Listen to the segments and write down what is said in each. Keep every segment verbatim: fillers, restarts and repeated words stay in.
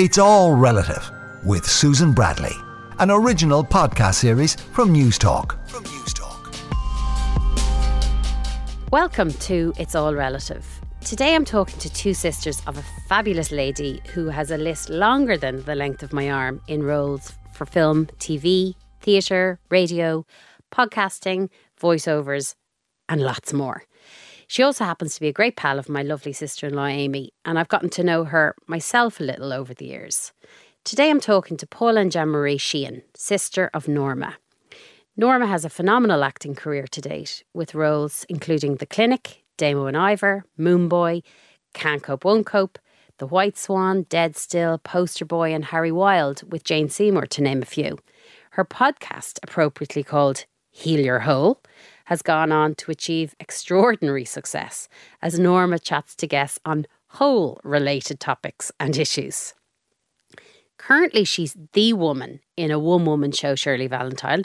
It's All Relative with Susan Bradley, an original podcast series from News Talk. From News Talk. Welcome to It's All Relative. Today I'm talking to two sisters of a fabulous lady who has a list longer than the length of my arm in roles for film, T V, theatre, radio, podcasting, voiceovers and lots more. She also happens to be a great pal of my lovely sister-in-law Amy, and I've gotten to know her myself a little over the years. Today I'm talking to Paul and Jean-Marie Sheehan, sister of Norma. Norma has a phenomenal acting career to date, with roles including The Clinic, Damo and Ivor, Moonboy, Can't Cope, Won't Cope, The White Swan, Dead Still, Poster Boy and Harry Wilde with Jane Seymour, to name a few. Her podcast, appropriately called Heal Your Hole, has gone on to achieve extraordinary success as Norma chats to guests on hole-related topics and issues. Currently, she's the woman in a one-woman show, Shirley Valentine,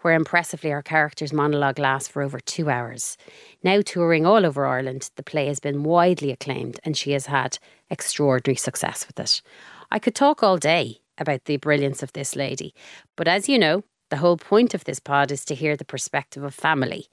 where impressively her character's monologue lasts for over two hours. Now touring all over Ireland, the play has been widely acclaimed and she has had extraordinary success with it. I could talk all day about the brilliance of this lady, but as you know, the whole point of this pod is to hear the perspective of family.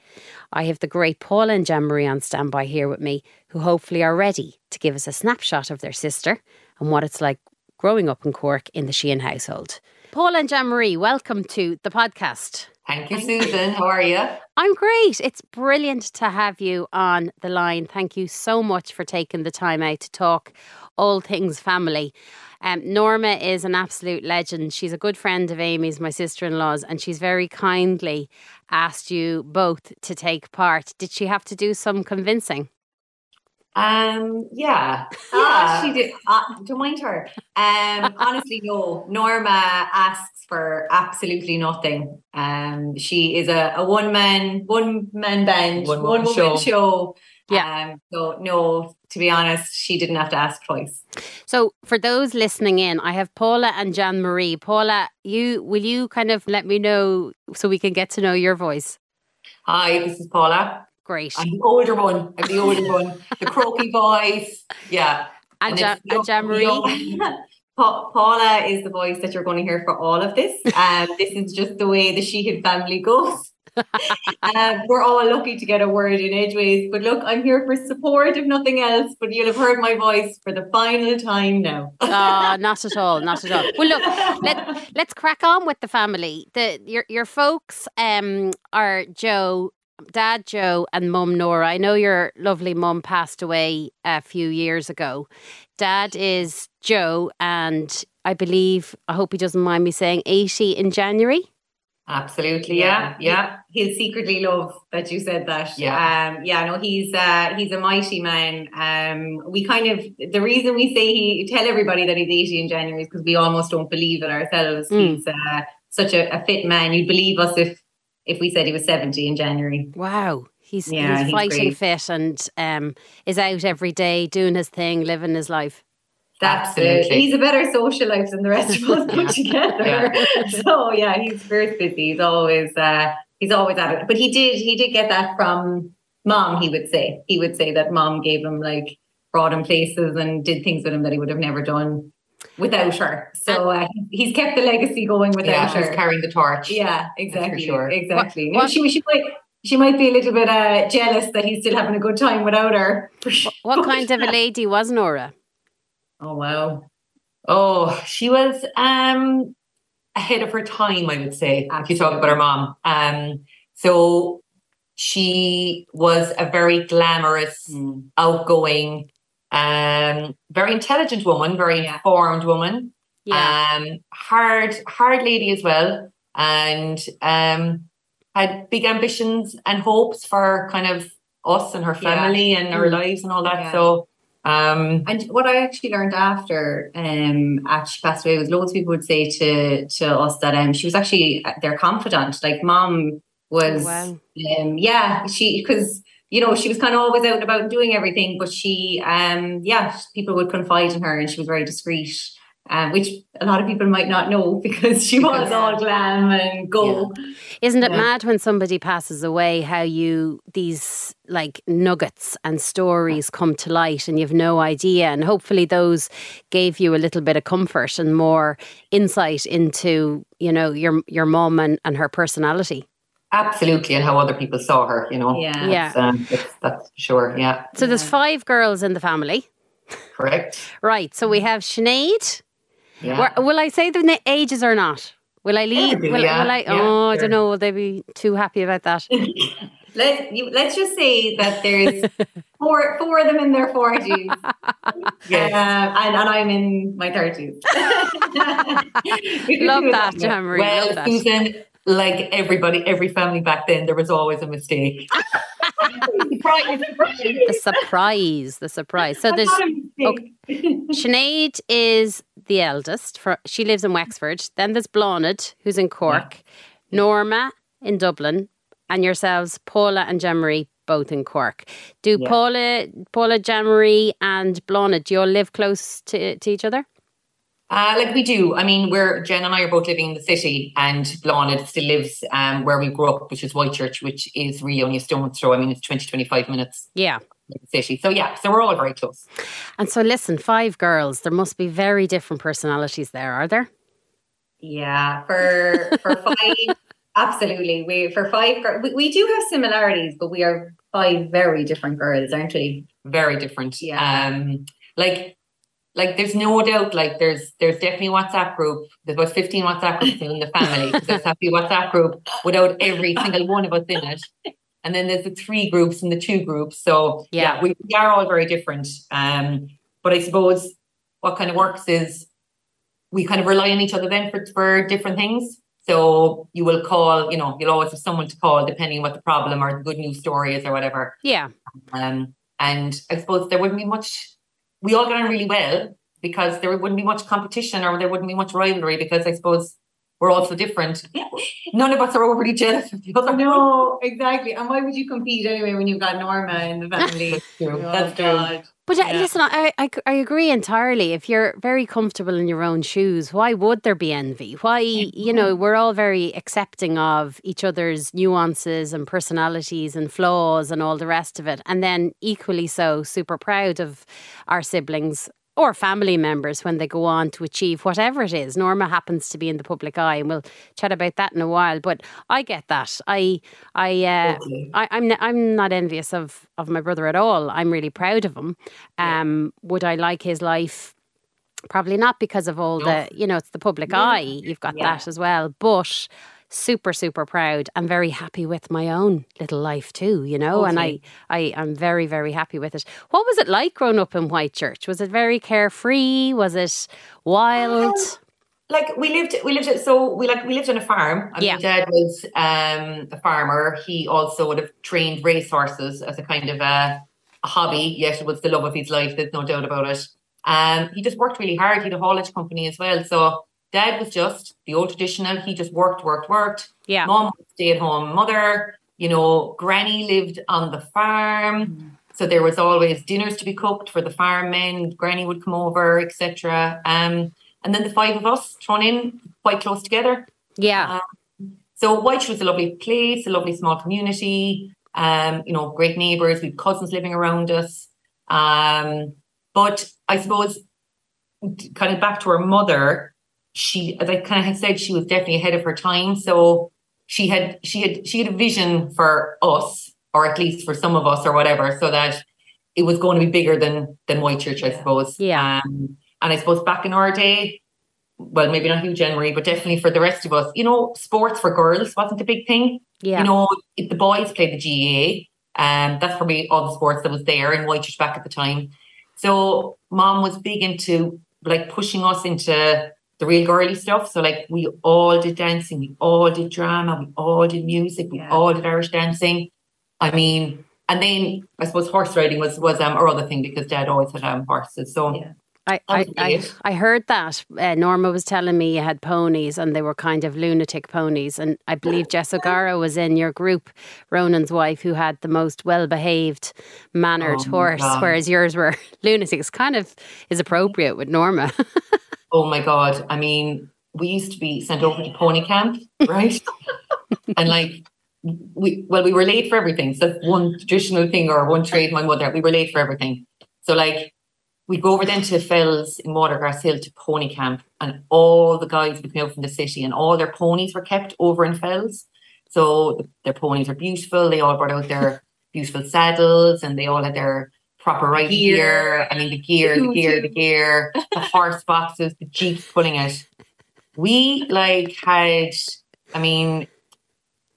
I have the great Paul and Jean-Marie on standby here with me, who hopefully are ready to give us a snapshot of their sister and what it's like growing up in Cork in the Sheehan household. Paul and Jean-Marie, welcome to the podcast. Thank you, Susan. How are you? I'm great. It's brilliant to have you on the line. Thank you so much for taking the time out to talk all things family. Um, Norma is an absolute legend. She's a good friend of Amy's, my sister-in-law's, and she's very kindly asked you both to take part. Did she have to do some convincing? Um. Yeah. Yeah. She did. Uh, don't mind her. Um. Honestly, no. Norma asks for absolutely nothing. Um. She is a, a one man, one man band, one, one woman show. show. Yeah. Um, so no. To be honest, she didn't have to ask twice. So for those listening in, I have Paula and Jean-Marie. Paula, you will you kind of let me know so we can get to know your voice? Hi, this is Paula. Great. I'm the older one. I'm the older one. The croaky voice. Yeah. And, and, ja- and Jean-Marie. Pa- Paula is the voice that you're going to hear for all of this. Um, this is just the way the Sheehan family goes. um, we're all lucky to get a word in edgeways, but look, I'm here for support if nothing else, but you'll have heard my voice for the final time now. Oh, not at all, not at all. Well, look, let, let's crack on with the family. The your your folks um, are Joe, Dad Joe, and Mum Nora. I know your lovely mum passed away a few years ago. Dad is Joe, and I believe, I hope he doesn't mind me saying, eighty in January. Absolutely, yeah, yeah. He'll secretly love that you said that. Yeah, um, yeah. No, he's uh, he's a mighty man. Um, we kind of the reason we say he tell everybody that he's eighty in January is because we almost don't believe it ourselves. Mm. He's uh, such a, a fit man. You'd believe us if if we said he was seventy in January. Wow, he's yeah, he's, he's fighting great. fit and um, is out every day doing his thing, living his life. That's Absolutely. It. He's a better socialite than the rest of us put together. Yeah. So yeah, he's very busy. He's always uh, he's always at it. But he did he did get that from mom. He would say he would say that mom gave him like brought him places and did things with him that he would have never done without her. So uh, he's kept the legacy going without yeah, her. She's carrying the torch. Yeah, exactly. Sure. Exactly. What, what? She she might she might be a little bit uh, jealous that he's still having a good time without her. What kind of a lady was Nora? Oh, wow. Oh, she was um, ahead of her time, I would say, if you talk about her mom. Um, so she was a very glamorous, mm. outgoing, um, very intelligent woman, very yeah. informed woman, yeah. um, hard, hard lady as well, and um, had big ambitions and hopes for kind of us and her family yeah. and our mm. lives and all that. Yeah. So. Um, and what I actually learned after um, after she passed away was loads of people would say to to us that um, she was actually their confidant. Like mom was, oh, wow. um, yeah, she because you know she was kind of always out and about and doing everything, but she, um, yeah, people would confide in her, and she was very discreet. Um, which a lot of people might not know because she was all glam and go. Yeah. Isn't it yeah. mad when somebody passes away how you these like nuggets and stories come to light and you've no idea, and hopefully those gave you a little bit of comfort and more insight into, you know, your your mum and, and her personality. Absolutely, and how other people saw her, you know. Yeah, yeah. That's, um, that's, that's sure. Yeah. So there's five girls in the family. Correct. Right. So we have Sinead. Yeah. Or, will I say the ages or not? Will I leave? Will, yeah. will I? Yeah, oh, sure. I don't know. Will they be too happy about that? Let you, let's just say that there's four four of them in their forties, yes. uh, and, and I'm in my thirties. Love that, Jamboree. Well, love that. Susan, like everybody, every family back then, there was always a mistake. surprise, surprise. The surprise, the surprise. So there's okay. Sinead is the eldest. For, she lives in Wexford. Then there's Blánaid, who's in Cork, yeah. Norma in Dublin, and yourselves, Paula and Jamboree, both in Cork. Do yeah. Paula, Paula, Jamboree, and Blánaid, do you all live close to, to each other? Uh, like we do. I mean, we're Jen and I are both living in the city, and Blánaid still lives um, where we grew up, which is Whitechurch, which is really only a stone's throw. I mean, it's twenty, twenty-five minutes. Yeah. In the city. So, yeah, so we're all very close. And so, listen, five girls, there must be very different personalities there, are there? Yeah, for for five, absolutely. We For five, we, we do have similarities, but we are five very different girls, aren't we? Very different. Yeah. Um, like, Like there's no doubt, like there's there's definitely a WhatsApp group. There's about fifteen WhatsApp groups in the family. There's a WhatsApp group without every single one of us in it. And then there's the three groups and the two groups. So yeah, yeah we, we are all very different. Um, but I suppose what kind of works is we kind of rely on each other then for, for different things. So you will call, you know, you'll always have someone to call depending on what the problem or the good news story is or whatever. Yeah. Um, and I suppose there wouldn't be much. We all got on really well because there wouldn't be much competition or there wouldn't be much rivalry because I suppose we're all so different. None of us are overly jealous of the other. No, exactly. And why would you compete anyway when you've got Norma in the family? That's true. That's true. God. But yeah. listen, I, I, I agree entirely. If you're very comfortable in your own shoes, why would there be envy? Why, you know, we're all very accepting of each other's nuances and personalities and flaws and all the rest of it. And then equally so, super proud of our siblings or family members when they go on to achieve whatever it is. Norma happens to be in the public eye, and we'll chat about that in a while. But I get that. I, I, uh, okay. I I'm, not, I'm not envious of of my brother at all. I'm really proud of him. Um, yeah. Would I like his life? Probably not, because of all no. the, you know, it's the public yeah. eye. You've got yeah. that as well. But super, super proud and very happy with my own little life too, you know, okay. and I, I am very, very happy with it. What was it like growing up in Whitechurch? Was it very carefree? Was it wild? Um, like we lived, we lived, so we like, we lived on a farm. I yeah. mean, Dad was um, a farmer. He also would have trained racehorses as a kind of a, a hobby. Yes, it was the love of his life. There's no doubt about it. Um, he just worked really hard. He had a haulage company as well. So Dad was just the old traditional. He just worked, worked, worked. Yeah. Mom, stay-at-home mother. You know, Granny lived on the farm, mm. so there was always dinners to be cooked for the farm men. Granny would come over, et cetera. Um, and then the five of us thrown in quite close together. Yeah. Um, so Whitechurch was a lovely place, a lovely small community. Um, you know, great neighbours. We've cousins living around us. Um, but I suppose, kind of back to her mother. She, as I kind of had said, she was definitely ahead of her time. So she had, she had, she had a vision for us, or at least for some of us, or whatever, so that it was going to be bigger than than Whitechurch, I suppose. Yeah. Um, and I suppose back in our day, well, maybe not you, Jamboree, but definitely for the rest of us, you know, sports for girls wasn't a big thing. Yeah. You know, it, the boys played the G A A, and um, that's probably all the sports that was there in Whitechurch back at the time. So Mom was big into like pushing us into the real girly stuff. So like we all did dancing, we all did drama, we all did music, we yeah. all did Irish dancing. I mean, and then I suppose horse riding was was um, our other thing because Dad always had um, horses. So yeah. I, I, I, I heard that. Uh, Norma was telling me you had ponies and they were kind of lunatic ponies. And I believe Jess O'Gara was in your group, Ronan's wife, who had the most well-behaved, mannered oh horse, whereas yours were lunatics. Kind of is appropriate with Norma. Oh my God. I mean, we used to be sent over to pony camp, right? And like, we, well, we were late for everything. So that's one traditional thing or one trade my mother, we were late for everything. So like, we'd go over then to Fells in Watergrass Hill to pony camp, and all the guys would come out from the city and all their ponies were kept over in Fells. So their ponies were beautiful. They all brought out their beautiful saddles and they all had their proper right gear. gear. I mean, the gear, the gear, the gear, the horse boxes, the jeeps pulling it. We like had, I mean,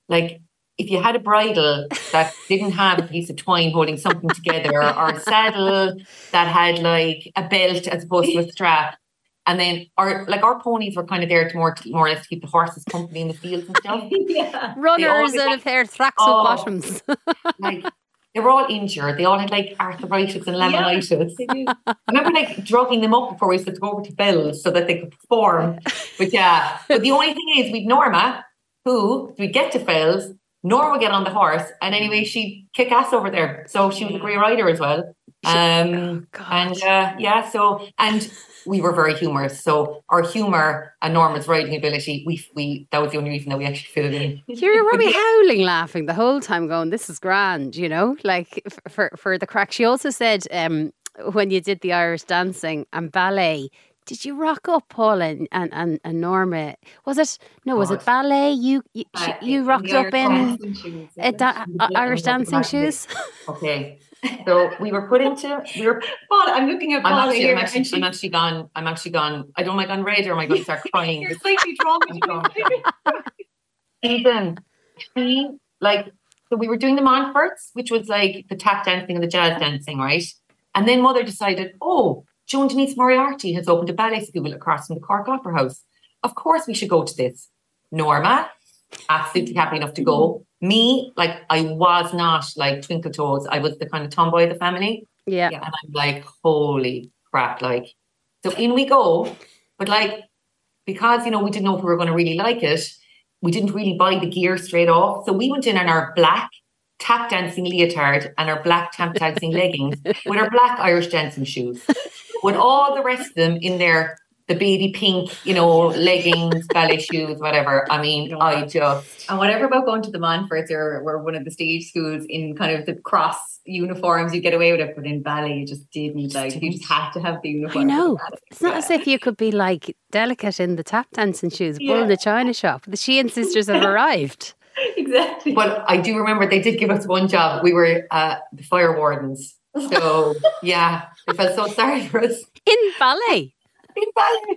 like if you had a bridle that didn't have a piece of twine holding something together, or a saddle that had like a belt as opposed to a strap. And then our, like our ponies were kind of there to more, more or less to keep the horses company in the fields and stuff. Yeah. Runners out of their thracks oh, bottoms. Like, they were all injured. They all had like arthritis and laminitis. Yeah, I remember like drugging them up before we used to go over to Bells so that they could perform. But yeah, but the only thing is we'd Norma, who, we get to Fells, Norma would get on the horse, and anyway, she'd kick ass over there. So she was a great rider as well. Um, oh, and uh, yeah, so, and we were very humorous. So our humour and Norma's riding ability, we we that was the only reason that we actually filled it in. You're probably howling laughing the whole time going, this is grand, you know, like for, for the crack. She also said um, when you did the Irish dancing and ballet, did you rock up, Paul and, and, and, and Norma? Was it, no, was it ballet? You you, uh, you rocked up in shoes, uh, da- Irish dancing shoes? Okay. So we were put into, we were, Paul, I'm looking at Paul I'm actually, here. I'm actually, she, I'm actually gone, I'm actually gone, I don't like on radar, am I going to start crying? You're slightly traumatized. Even, she, like, so we were doing the Monforts, which was like the tap dancing and the jazz dancing, right? And then Mother decided, oh, Joe and Denise Moriarty has opened a ballet school across from the Cork Opera House. Of course we should go to this. Norma, absolutely happy enough to go. Me, like, I was not like twinkle toes. I was the kind of tomboy of the family. Yeah. yeah. And I'm like, holy crap. Like, so in we go. But like, because, you know, we didn't know if we were going to really like it, we didn't really buy the gear straight off. So we went in on our black tap dancing leotard and our black tap dancing leggings with our black Irish dancing shoes, with all the rest of them in their, the baby pink, you know, leggings, ballet shoes, whatever. I mean, I just... And whatever about going to the Monforts or, or one of the stage schools in kind of the cross uniforms, you get away with it, but in ballet, you just didn't, just like, didn't. You just had to have the uniform. I know. It's not yeah. as if you could be, like, delicate in the tap dancing shoes, bull yeah. in the china shop. The Sheehan sisters have arrived. Exactly. But I do remember they did give us one job. We were uh, the fire wardens. So, yeah, they felt so sorry for us. In ballet. In ballet.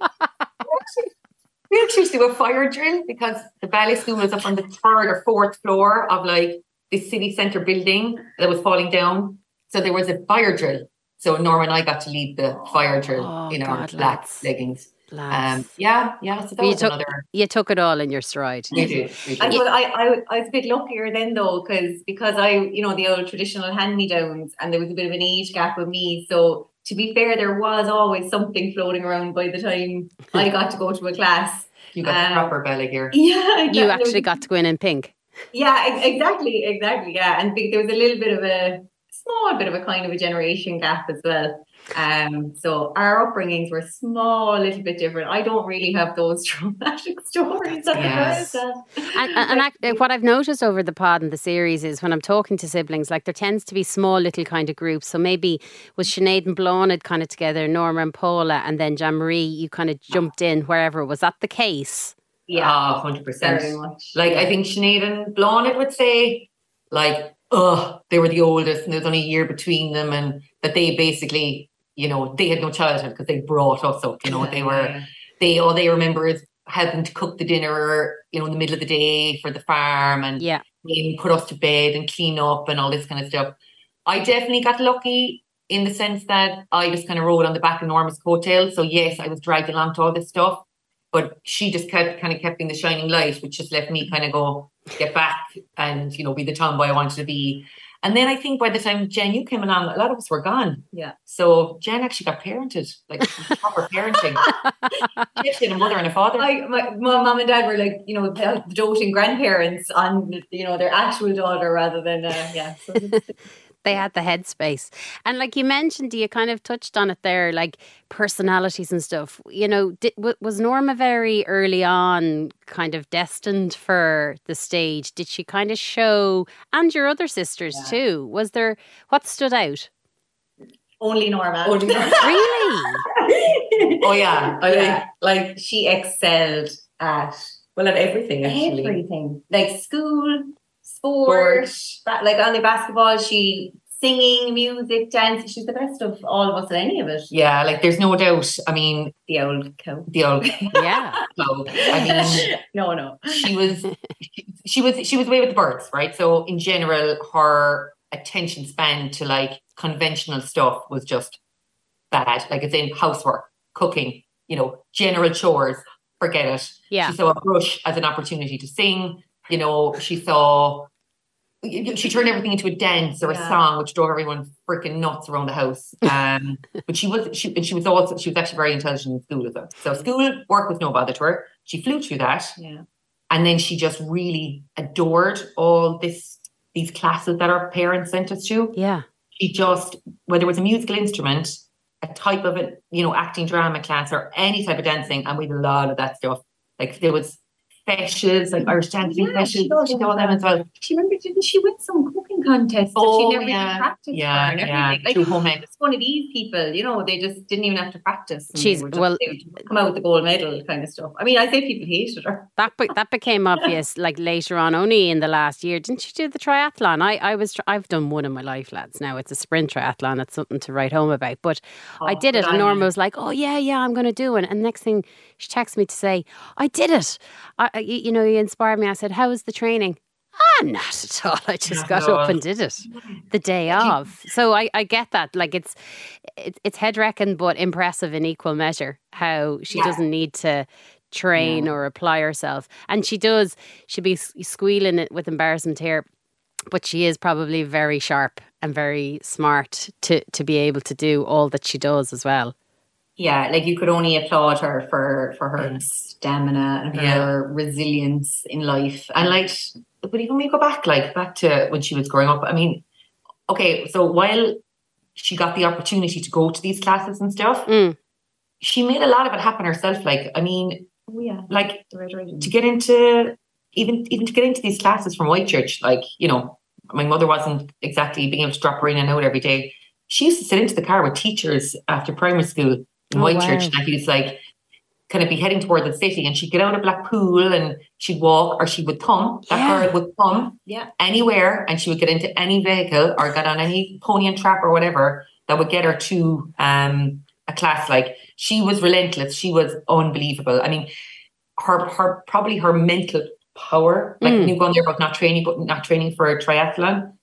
We actually do a fire drill because the ballet school was up on the third or fourth floor of like this city centre building that was falling down. So there was a fire drill. So Norma and I got to lead the fire drill oh, in our black leggings. Um, yeah, yeah. So that you, was took, another... you took it all in your stride. You did. You did. I, I, I was a bit luckier then though, because because I, you know, the old traditional hand-me-downs, and there was a bit of an age gap with me. So to be fair, there was always something floating around by the time I got to go to a class. You got um, proper ballet gear. Yeah, exactly. You actually got to go in in pink. Yeah, exactly, exactly. Yeah, and there was a little bit of a small bit of a kind of a generation gap as well. Um, so our upbringings were small, a little bit different. I don't really have those traumatic stories. Yes. And, and, and I, what I've noticed over the pod and the series is when I'm talking to siblings, like there tends to be small little kind of groups. So maybe was Sinead and Blánaid kind of together, Norma and Paula, and then Jean-Marie, you kind of jumped in wherever. Was that the case? Yeah, oh, one hundred percent. Very much. Like yeah. I think Sinead and Blánaid would say like, oh, they were the oldest and there was only a year between them, and that they basically... You know, they had no childhood because they brought us up. You know, they were, they all they remember is helping to cook the dinner, you know, in the middle of the day for the farm, and yeah. they put us to bed and clean up and all this kind of stuff. I definitely got lucky in the sense that I just kind of rode on the back of Norma's coattails. So yes, I was dragged along to all this stuff, but she just kept kind of kept being the shining light, which just let me kind of go get back and, you know, be the tomboy I wanted to be. And then I think by the time Jen, you came along, a lot of us were gone. Yeah. So Jen actually got parented, like proper parenting. She actually had a mother and a father. I, my, my mom and dad were like, you know, doting grandparents on, you know, their actual daughter rather than, uh, yeah. They had the headspace. And like you mentioned, you kind of touched on it there, like personalities and stuff. You know, did, was Norma very early on kind of destined for the stage? Did she kind of show, and your other sisters yeah. too, was there, what stood out? Only Norma. Only Norma. Really? Oh, yeah. I yeah. Think, like, she excelled at, well, at everything, actually. Everything. Like school, sport, ba- like only basketball, she singing, music, dance. She's the best of all of us at any of it. Yeah, like there's no doubt. I mean, the old cow. The old yeah. cow. I mean, no, no. She was, she, she was, she was away with the birds, right? So in general, her attention span to like conventional stuff was just bad. Like it's in housework, cooking, you know, general chores. Forget it. Yeah. She saw a brush as an opportunity to sing. You know, she saw, she turned everything into a dance or a yeah. song, which drove everyone freaking nuts around the house. Um, but she was, she and she was also, she was actually very intelligent in school as well. So school, work was no bother to her. She flew through that. Yeah. And then she just really adored all this, these classes that our parents sent us to. Yeah. She just, whether it was a musical instrument, a type of, a, you know, acting drama class or any type of dancing, and we had a lot of that stuff. Like there was feshes, like Irish dancing yeah, feshes. She, she did all them as well. She remembered, didn't she win some cooking contest? Oh, she never yeah. even practiced yeah, and everything. Yeah. Like, true homemade. It's one of these people, you know, they just didn't even have to practice. She's, well, come out with the gold medal kind of stuff. I mean, I say people hated her. That be- that became obvious like later on, only in the last year. Didn't she do the triathlon? I, I was, I've done one in my life, lads. Now it's a sprint triathlon. It's something to write home about. But oh, I did it, and Norma was like, oh yeah, yeah, I'm going to do it. And next thing she texts me to say, I did it. I, You, you know, you inspired me. I said, how was the training? Ah, not at all. I just got up and did it the day of. So I, I get that. Like it's it, it's head-wrecking, but impressive in equal measure how she yeah. doesn't need to train yeah. or apply herself. And she does. She'd be squealing it with embarrassment here. But she is probably very sharp and very smart to, to be able to do all that she does as well. Yeah, like you could only applaud her for, for her stamina and her yeah. resilience in life. And like, but even when we go back, like back to when she was growing up, I mean, okay, so while she got the opportunity to go to these classes and stuff, mm. she made a lot of it happen herself. Like, I mean, oh, yeah. like to get into, even even to get into these classes from Whitechurch, like, you know, my mother wasn't exactly being able to drop her in and out every day. She used to sit into the car with teachers after primary school. In Whitechurch, oh, wow. He was like, kind of be heading toward the city, and she'd get out of Blackpool and she'd walk, or she would thumb. That yeah. girl would thumb yeah. anywhere, and she would get into any vehicle or get on any pony and trap or whatever that would get her to um, a class. Like she was relentless. She was unbelievable. I mean, her her probably her mental power. Like mm. you go on there about not training, but not training for a triathlon.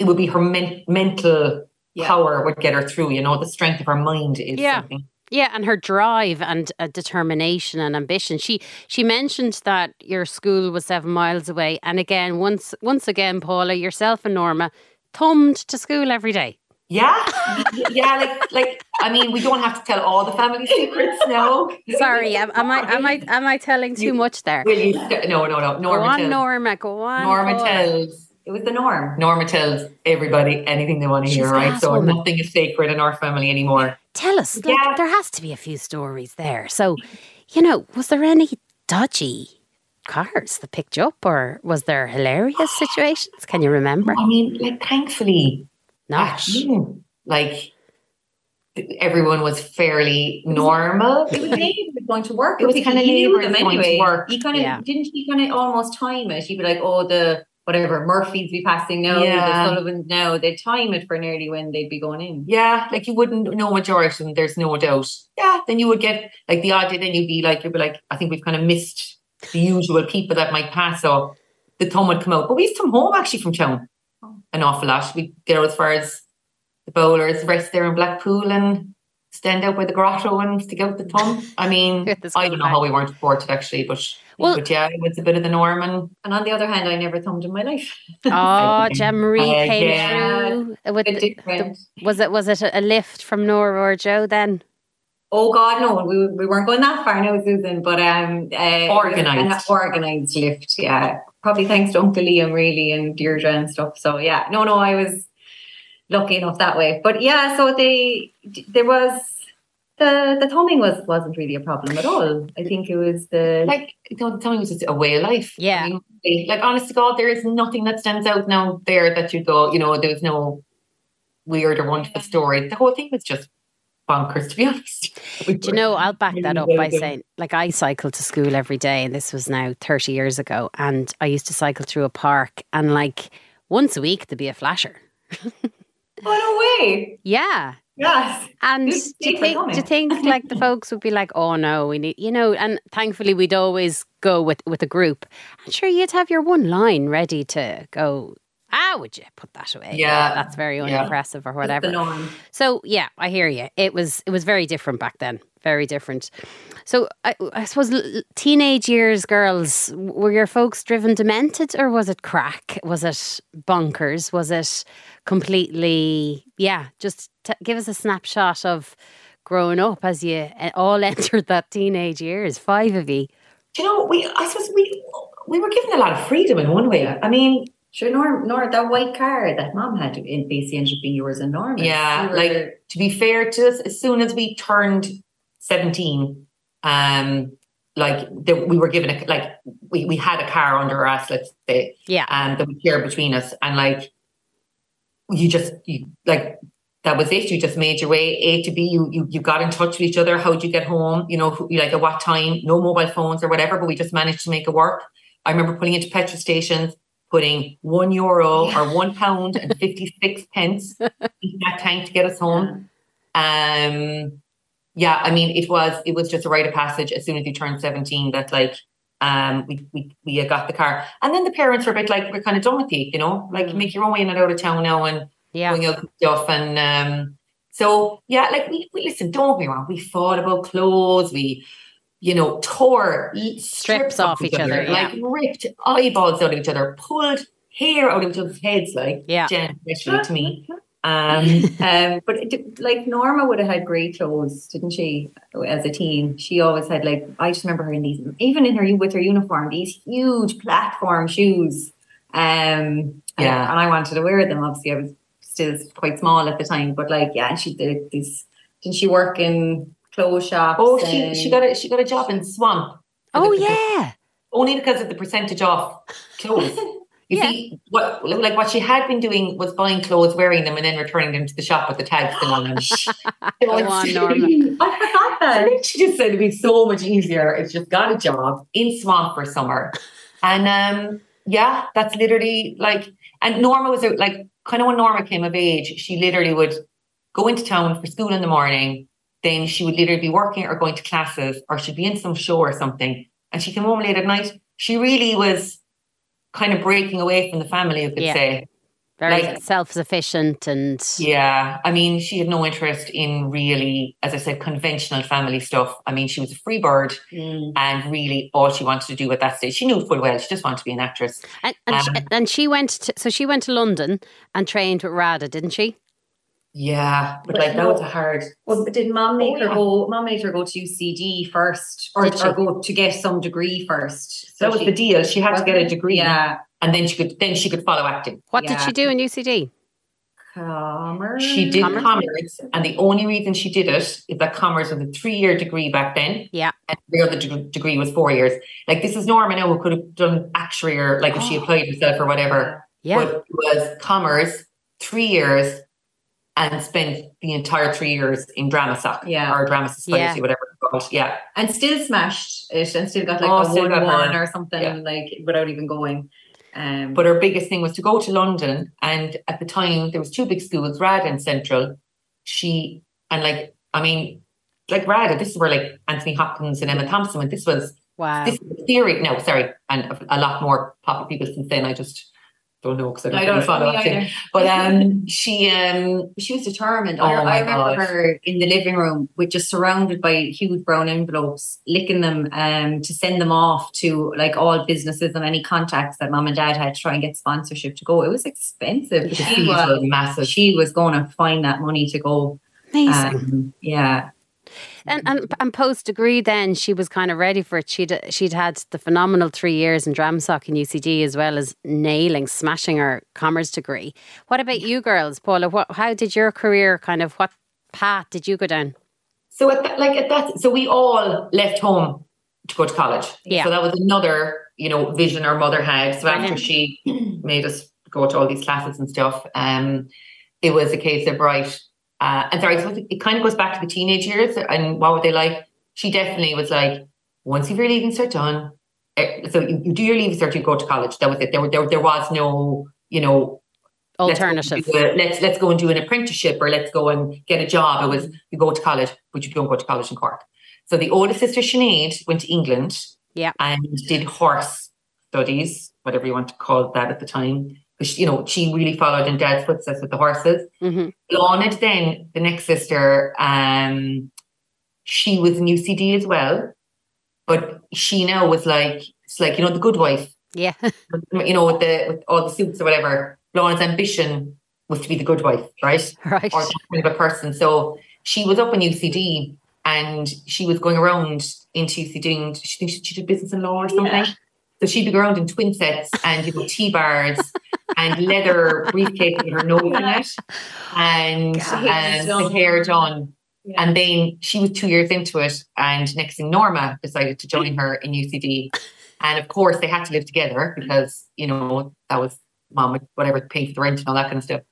It would be her men- mental. Yeah. Power would get her through, you know, the strength of her mind is yeah. something. Yeah, and her drive and uh, determination and ambition. She she mentioned that your school was seven miles away. And again, once once again, Paula, yourself and Norma thumbed to school every day. Yeah. yeah, like like I mean, we don't have to tell all the family secrets now. Sorry, am, am I am I am I telling too you, much there? Will you, no, no, no. Norma go on, tells. Norma, go on. Norma tells. It was the norm. Norma tells everybody anything they want to hear, right? So nothing is sacred in our family anymore. Tell us. Like, yeah. There has to be a few stories there. So, you know, was there any dodgy cars that picked you up, or was there hilarious situations? Can you remember? I mean, like, thankfully. Not. Like, everyone was fairly normal. It was neighbours going to work. It was kind of neighbours going to work. You kind of, yeah. didn't you kind of almost time it? You'd be like, oh, the... whatever, Murphy's be passing now, yeah. the Sullivan's now, they'd time it for nearly when they'd be going in. Yeah, like you wouldn't know majority, and there's no doubt. Yeah, then you would get, like the odd day, then you'd be like, you'd be like, I think we've kind of missed the usual people that might pass, so the thumb would come out. But we used to come home actually from town oh. an awful lot. We'd go as far as the bowlers, rest there in Blackpool and stand out by the grotto and stick out the thumb. I mean, I don't know how we weren't supported actually, but... Well, but yeah, it was a bit of the norm. And, and on the other hand, I never thumbed in my life. Oh, Jem Marie uh, came yeah. through. With the, the, was it was it a lift from Nora or Joe then? Oh, God, no. We we weren't going that far now, Susan. But um, uh, organised. Organised lift, yeah. Probably thanks to Uncle Liam, really, and Deirdre and stuff. So, yeah. No, no, I was... lucky enough that way. But yeah, so they there was the the thumbing was wasn't really a problem at all. I think it was the like the thumbing was just a way of life. Yeah, I mean, like honest to God, there is nothing that stands out now there that you go, you know, there was no weird or wonderful story. The whole thing was just bonkers, to be honest. Do you know, I'll back that up by saying, like, I cycled to school every day, and this was now thirty years ago, and I used to cycle through a park, and like once a week there'd be a flasher. Oh, no way. Yeah. Yes. And do you, think, do you think like the folks would be like, oh no, we need, you know, and thankfully we'd always go with, with a group. And sure, you'd have your one line ready to go, ah, would you put that away? Yeah. yeah that's very unimpressive yeah. or whatever. So yeah, I hear you. It was, it was very different back then. Very different. So I, I suppose teenage years, girls, were your folks driven demented, or was it crack? Was it bonkers? Was it completely, yeah, just t- give us a snapshot of growing up as you all entered that teenage years, five of you. Do you know, we, I suppose we, we were given a lot of freedom in one way. I mean, sure, Nora, Nora, that white car that Mom had in B C ended up being yours and Norma's. Yeah, we were, like, to be fair to us, as soon as we turned seventeen, um, like, the, we were given, a, like, we, we had a car under our ass, let's say, yeah, um, that we shared between us. And, like, you just, you like, that was it. You just made your way A to B. You you you got in touch with each other. How'd you get home? You know, who, like, at what time? No mobile phones or whatever, but we just managed to make it work. I remember pulling into petrol stations, putting one euro yeah. or one pound and fifty-six pence in that tank to get us home. Um, yeah, I mean, it was it was just a rite of passage as soon as you turned seventeen that, like, um, we, we, we got the car. And then the parents were a bit like, we're kind of done with you, you know, like, mm-hmm. make your own way in and out of town now and yeah. going out and stuff. And um, so, yeah, like, we, we listen, don't be wrong. We fought about clothes. We... you know, tore strips, strips off each other, other yeah. like ripped eyeballs out of each other, pulled hair out of each other's heads, like, yeah. Jen, especially to me. Um, um, but it, like Norma would have had grey clothes, didn't she, as a teen? She always had, like, I just remember her in these, even in her, with her uniform, these huge platform shoes. Um, yeah. And I wanted to wear them. Obviously, I was still quite small at the time, but, like, yeah, she did these, didn't she work in... clothes shops? Oh, she, she got a she got a job in Swamp. Oh yeah, only because of the percentage off clothes. You yeah. see, what like what she had been doing was buying clothes, wearing them, and then returning them to the shop with the tags still on them. Go on, Norma. I forgot that. She just said it'd be so much easier if she just got a job in Swamp for summer. And um, yeah, that's literally like. And Norma was like, kind of when Norma came of age, she literally would go into town for school in the morning. Then she would literally be working or going to classes, or she'd be in some show or something. And she came home late at night. She really was kind of breaking away from the family, you could yeah. say. Very like, self-sufficient and... Yeah. I mean, she had no interest in really, as I said, conventional family stuff. I mean, she was a free bird mm. and really all she wanted to do at that stage, she knew full well, she just wanted to be an actress. And, and, um, she, and she went to, so she went to London and trained with RADA, didn't she? Yeah, but, but like no, that was a hard. Well, but did Mum make oh, her yeah. go? Mum made her go to U C D first, or, or go to get some degree first. So that was she, the deal. She had to get a degree, yeah, and then she could then she could follow acting. What yeah. did she do in U C D? Commerce. She did commerce. commerce, and the only reason she did it is that commerce was a three-year degree back then. Yeah, and the other de- degree was four years. Like this is Norma now who could have done actuary, or like oh. if she applied herself or whatever. Yeah, but it was commerce three years. And spent the entire three years in drama soc yeah. or drama society, yeah. whatever it's called. Yeah. And still smashed it and still got like oh, a one one or something yeah. like without even going. Um, but her biggest thing was to go to London. And at the time there was two big schools, RADA and Central. She, and like, I mean, like RADA, this is where like Anthony Hopkins and Emma Thompson went. This was, wow. this was theory. No, sorry. And a, a lot more popular people since then. I just... don't know because I don't, I don't follow up. But um, she um, she was determined. Oh, I remember God. her in the living room, with just surrounded by huge brown envelopes, licking them um, to send them off to like all businesses and any contacts that Mum and Dad had to try and get sponsorship to go. It was expensive. Yeah. She was massive. She was going to find that money to go. Amazing. Um, yeah. And, and, and post degree then she was kind of ready for it. She'd, she'd had the phenomenal three years in Dramsock and U C D, as well as nailing, smashing her commerce degree. What about you girls, Paula? What, how did your career kind of, what path did you go down? So at that, like at that, so we all left home to go to college. Yeah. So that was another, you know, vision our mother had. So after she made us go to all these classes and stuff, um, it was a case of, right, uh, and sorry, so it kind of goes back to the teenage years and what were they like? She definitely was like, once you've your leaving cert done, so you, you do your leaving cert, you go to college. That was it. There, there, there was no, you know, alternative. Let's, let's let's go and do an apprenticeship or let's go and get a job. It was, you go to college, but you don't go to college in Cork. So the older sister, Sinead, went to England, yeah, and did horse studies, whatever you want to call that at the time. Because, you know, she really followed in Dad's footsteps with the horses. Mm-hmm. Blánaid then, the next sister, um, she was in U C D as well. But Sheena was like, it's like, you know, the good wife. Yeah. You know, with, the, with all the suits or whatever. Blánaid's ambition was to be the good wife, right? Right. Or that kind of a person. So she was up in U C D and she was going around into U C D doing, she thinks she did business and law or something. Yeah. So she'd be going around in twin sets and, you know, T-bars and leather briefcase with her nose in it and, and the hair done. Yeah. And then she was two years into it and next thing Norma decided to join her in U C D. And of course they had to live together because, you know, that was mom would whatever pay for the rent and all that kind of stuff.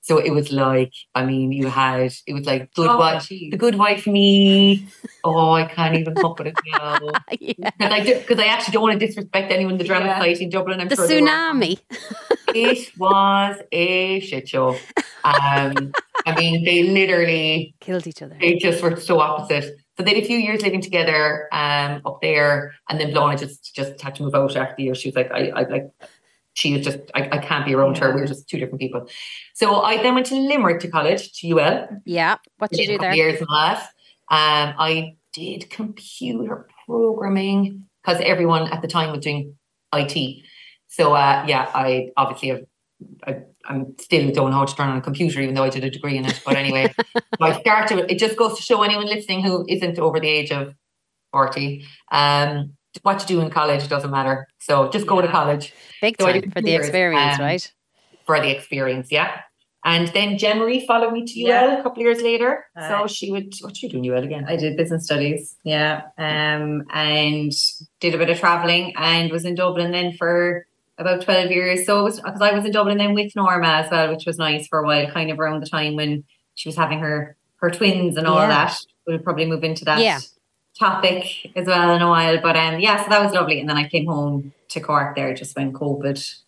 So it was like, I mean, you had, it was like, good oh, wife, geez. the good wife me. Oh, I can't even pop it now. Yeah. Because I, I actually don't want to disrespect anyone in the drama yeah. society in Dublin. I'm the sure tsunami. It was a shit show. Um, I mean, they literally killed each other. They just were so opposite. So they had a few years living together um, up there. And then Blánaid just, just had to move out after the year. She was like, I, I like... She was just, I, I can't be around yeah. her. We were just two different people. So I then went to Limerick to college, to U L. Yeah. What did you do there? Years in math. Um, I did computer programming because everyone at the time was doing I T. So uh, yeah, I obviously have, I, I'm still don't know how to turn on a computer, even though I did a degree in it. But anyway, I started. It just goes to show anyone listening who isn't over the age of forty. Um, what you do in college doesn't matter. So just go yeah. to college. Big so time for the experience, um, right? For the experience, yeah. And then Jean-Marie followed me to U L yeah. a couple of years later. Uh, so she would, what did you do in U L again? I did business studies, yeah. Um, and did a bit of traveling and was in Dublin then for about twelve years. So it was, because I was in Dublin then with Norma as well, which was nice for a while, kind of around the time when she was having her, her twins and all yeah. that. We'll probably move into that. Yeah. topic as well in a while, but um yeah, so that was lovely. And then I came home to Cork there just when COVID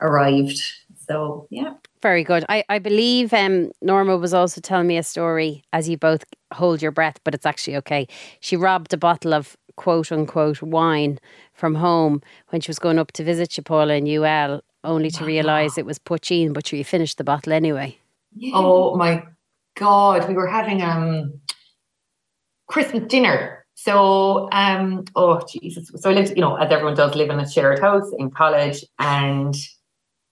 arrived, so yeah, very good. I, I believe um Norma was also telling me a story, as you both hold your breath, but it's actually okay. She robbed a bottle of quote unquote wine from home when she was going up to visit you, Paula, in U L, only to wow. realise it was poteen, but she finished the bottle anyway. Yeah. Oh my God, we were having um Christmas dinner. So, um, oh Jesus! So I lived, you know, as everyone does, live in a shared house in college, and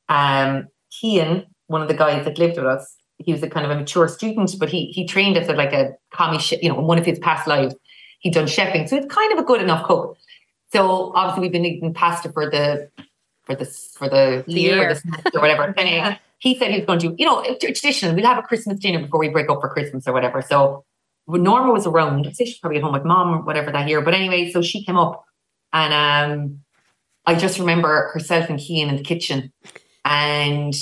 um, Keane, one of the guys that lived with us, he was a kind of a mature student, but he he trained us at like a commie, she- you know, in one of his past lives, he'd done chefing, so it's kind of a good enough cook. So obviously we've been eating pasta for the for the for the year, year. Or, the or whatever. Anyway, he said he was going to, you know, traditional. We'll have a Christmas dinner before we break up for Christmas or whatever. So. When Norma was around, I'd say she's probably at home with mom or whatever that year. But anyway, so she came up and um, I just remember herself and Keane in the kitchen, and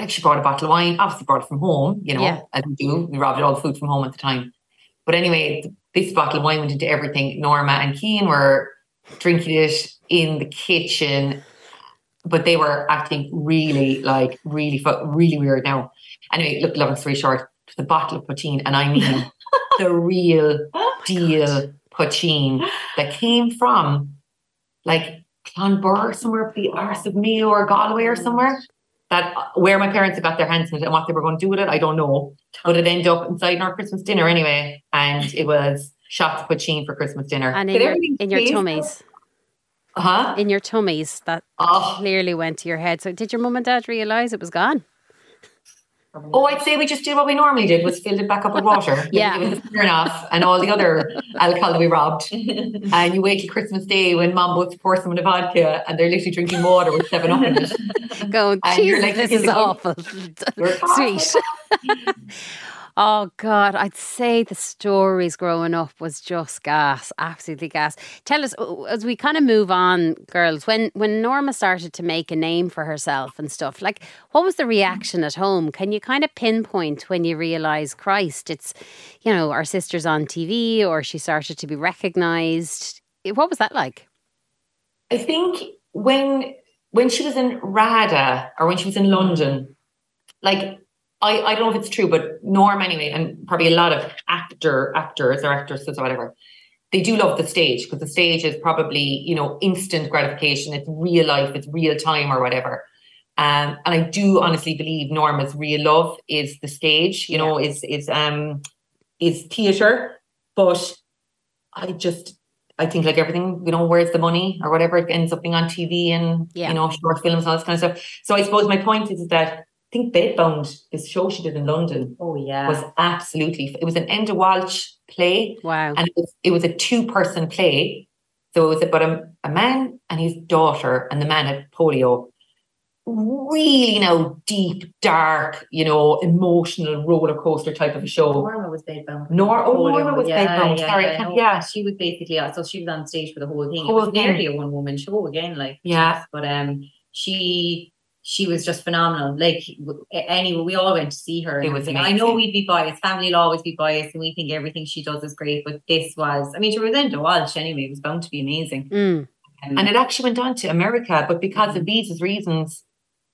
like she brought a bottle of wine, obviously brought it from home, you know, yeah. as we do. We robbed all the food from home at the time. But anyway, this bottle of wine went into everything. Norma and Keane were drinking it in the kitchen, but they were acting really, like, really, really weird now. Anyway, look, long story short, the bottle of poteen, and I mean, the real oh deal God. Poutine that came from like Clonburr, somewhere up the arse of Mayo or Galway or somewhere, that where my parents had got their hands on it and what they were going to do with it, I don't know, but it ended up inside our Christmas dinner anyway, and it was shots of poutine for Christmas dinner. And in your, in your tummies huh? in your tummies that oh. clearly went to your head. So did your mum and dad realise it was gone? Oh, I'd say we just did what we normally did, was filled it back up with water. Yeah. It was fair enough, and all the other alcohol we robbed. And you wait till Christmas Day when mom both pours someone a vodka and they're literally drinking water with seven up in it. Going, Jesus, like, this is awful. Sweet. Oh, God, I'd say the stories growing up was just gas, absolutely gas. Tell us, as we kind of move on, girls, when, when Norma started to make a name for herself and stuff, like, what was the reaction at home? Can you kind of pinpoint when you realise, Christ, it's, you know, our sister's on T V, or she started to be recognised? What was that like? I think when when she was in RADA, or when she was in London, like, I, I don't know if it's true, but Norm anyway, and probably a lot of actor actors or actresses or whatever, they do love the stage, because the stage is probably, you know, instant gratification. It's real life, it's real time or whatever. Um, and I do honestly believe Norma's real love is the stage, you know, yeah. is is um is theatre. But I just, I think like everything, you know, where's the money or whatever, it ends up being on T V and, yeah. you know, short films and all this kind of stuff. So I suppose my point is that I think Bedbound, this show she did in London, oh yeah, was absolutely, it was an Enda Walsh play. Wow. And it was, it was a two-person play. So it was about a, a man and his daughter, and the man had polio. Really, you know, deep, dark, you know, emotional roller coaster type of a show. Norma was Bedbound. Nor- oh, Norma was yeah, Bedbound. Yeah, Sorry, yeah, yeah. She was basically, so she was on stage for the whole thing. Whole it was thing. Nearly a one-woman show again, like. Yeah. But um, she... She was just phenomenal. Like, anyway, we all went to see her. It was amazing. I know we'd be biased. Family will always be biased, and we think everything she does is great. But this was, I mean, she was Enda Walsh anyway. It was bound to be amazing. Mm. Um, and it actually went on to America, but because of these reasons,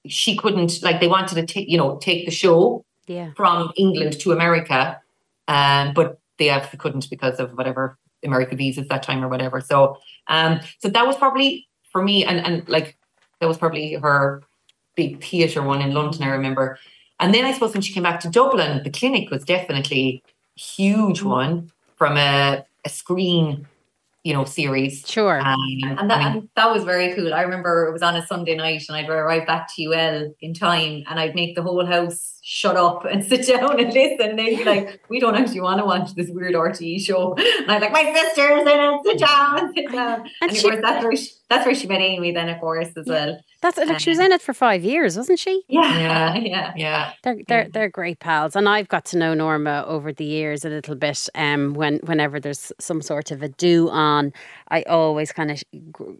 she couldn't. Like, they wanted to take, you know, take the show yeah. from England to America, um, but they actually couldn't because of whatever America visas that time or whatever. So, um, so that was probably for me, and and like that was probably her big theatre one in London, I remember. And then I suppose when she came back to Dublin, The Clinic was definitely a huge one from a, a screen, you know, series. Sure. Um, and, that, I mean, and that was very cool. I remember it was on a Sunday night, and I'd arrive back to U L in time, and I'd make the whole house shut up and sit down and listen. And they'd be like, we don't actually want to watch this weird R T E show. And I'd like, my sister's in it, sit down, sit down. And, and of she, course, that's where, she, that's where she met Amy then, of course, as yeah. well. That's like, um, she was in it for five years, wasn't she? Yeah, yeah, yeah. yeah. They're, they're, they're great pals. And I've got to know Norma over the years a little bit. Um, when Whenever there's some sort of a do on, I always kind of,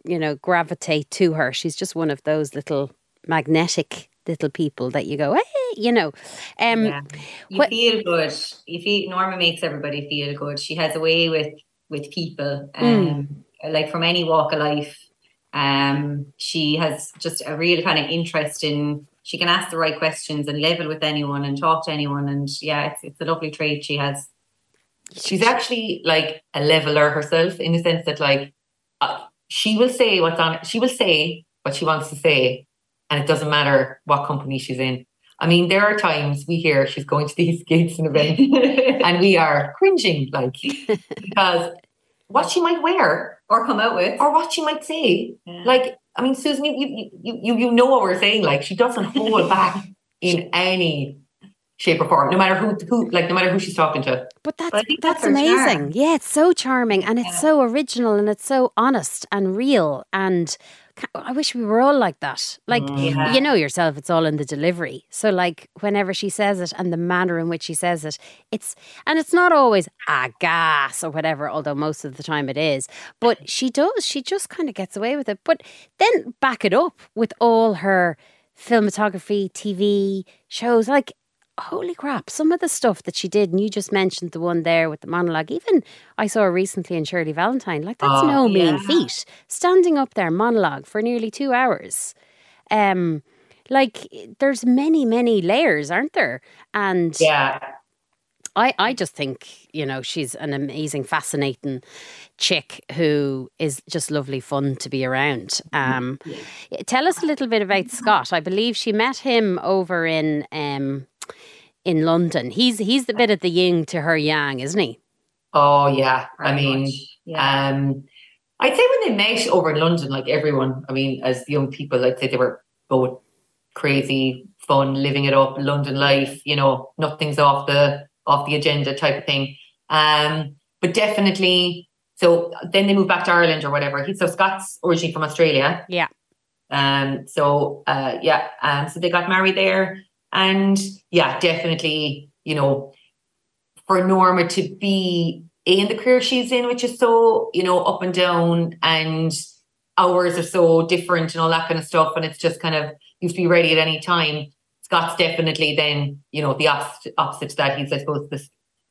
you know, gravitate to her. She's just one of those little magnetic little people that you go, hey, you know. Um, yeah. You wh- feel good. You feel, Norma makes everybody feel good. She has a way with, with people, um, mm. like from any walk of life. Um, she has just a real kind of interest in, she can ask the right questions and level with anyone and talk to anyone. And yeah, it's, it's a lovely trait she has. She's actually like a leveler herself, in the sense that like, uh, she will say what's on, she will say what she wants to say. And it doesn't matter what company she's in. I mean, there are times we hear she's going to these gigs and events and we are cringing, like, because what she might wear or come out with or what she might say. Yeah. Like, I mean, Susan, you, you, you, you know what we're saying. Like, she doesn't hold back in any shape or form, no matter who, who, like, no matter who she's talking to. But that's, but that's, that's amazing. Charm. Yeah, it's so charming, and it's yeah. so original, and it's so honest and real. And I wish we were all like that. Like, yeah. you know yourself, it's all in the delivery. So, like, whenever she says it and the manner in which she says it, it's, and it's not always ah, gas or whatever, although most of the time it is. But she does, she just kind of gets away with it. But then back it up with all her filmography, T V shows. Like, holy crap, some of the stuff that she did, and you just mentioned the one there with the monologue, even I saw recently in Shirley Valentine, like, that's oh, no mean yeah. feat. Standing up there, monologue for nearly two hours. Um, like, there's many, many layers, aren't there? And yeah. I, I just think, you know, she's an amazing, fascinating chick who is just lovely fun to be around. Um, tell us a little bit about Scott. I believe she met him over in... Um, in London. He's he's the bit of the yin to her yang, isn't he? Oh yeah. Very I mean yeah. um I'd say when they met over in London, like everyone, I mean, as young people, I'd say they were both crazy, fun, living it up, London life, you know, nothing's off the off the agenda type of thing. Um, but definitely, so then they moved back to Ireland or whatever. He, so Scott's originally from Australia. Yeah. Um. So uh. Yeah. Um. So they got married there, and yeah, definitely, you know, for Norma to be in the career she's in, which is so, you know, up and down, and hours are so different and all that kind of stuff, and it's just kind of, you have to be ready at any time. Scott's definitely then, you know, the opposite, opposite to that. He's, I suppose, the,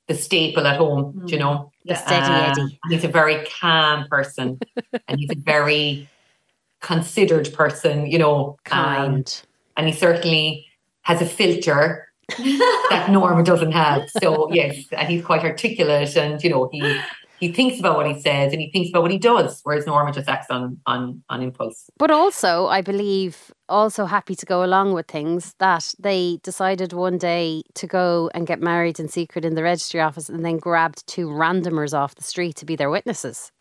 the staple at home, mm. you know. The steady uh, Eddie. He's a very calm person, and he's a very considered person, you know. Kind. Um, and he certainly has a filter that Norma doesn't have. So, yes, and he's quite articulate, and, you know, he... he thinks about what he says and he thinks about what he does, whereas Norma just acts on, on, on impulse. But also, I believe, also happy to go along with things, that they decided one day to go and get married in secret in the registry office, and then grabbed two randomers off the street to be their witnesses.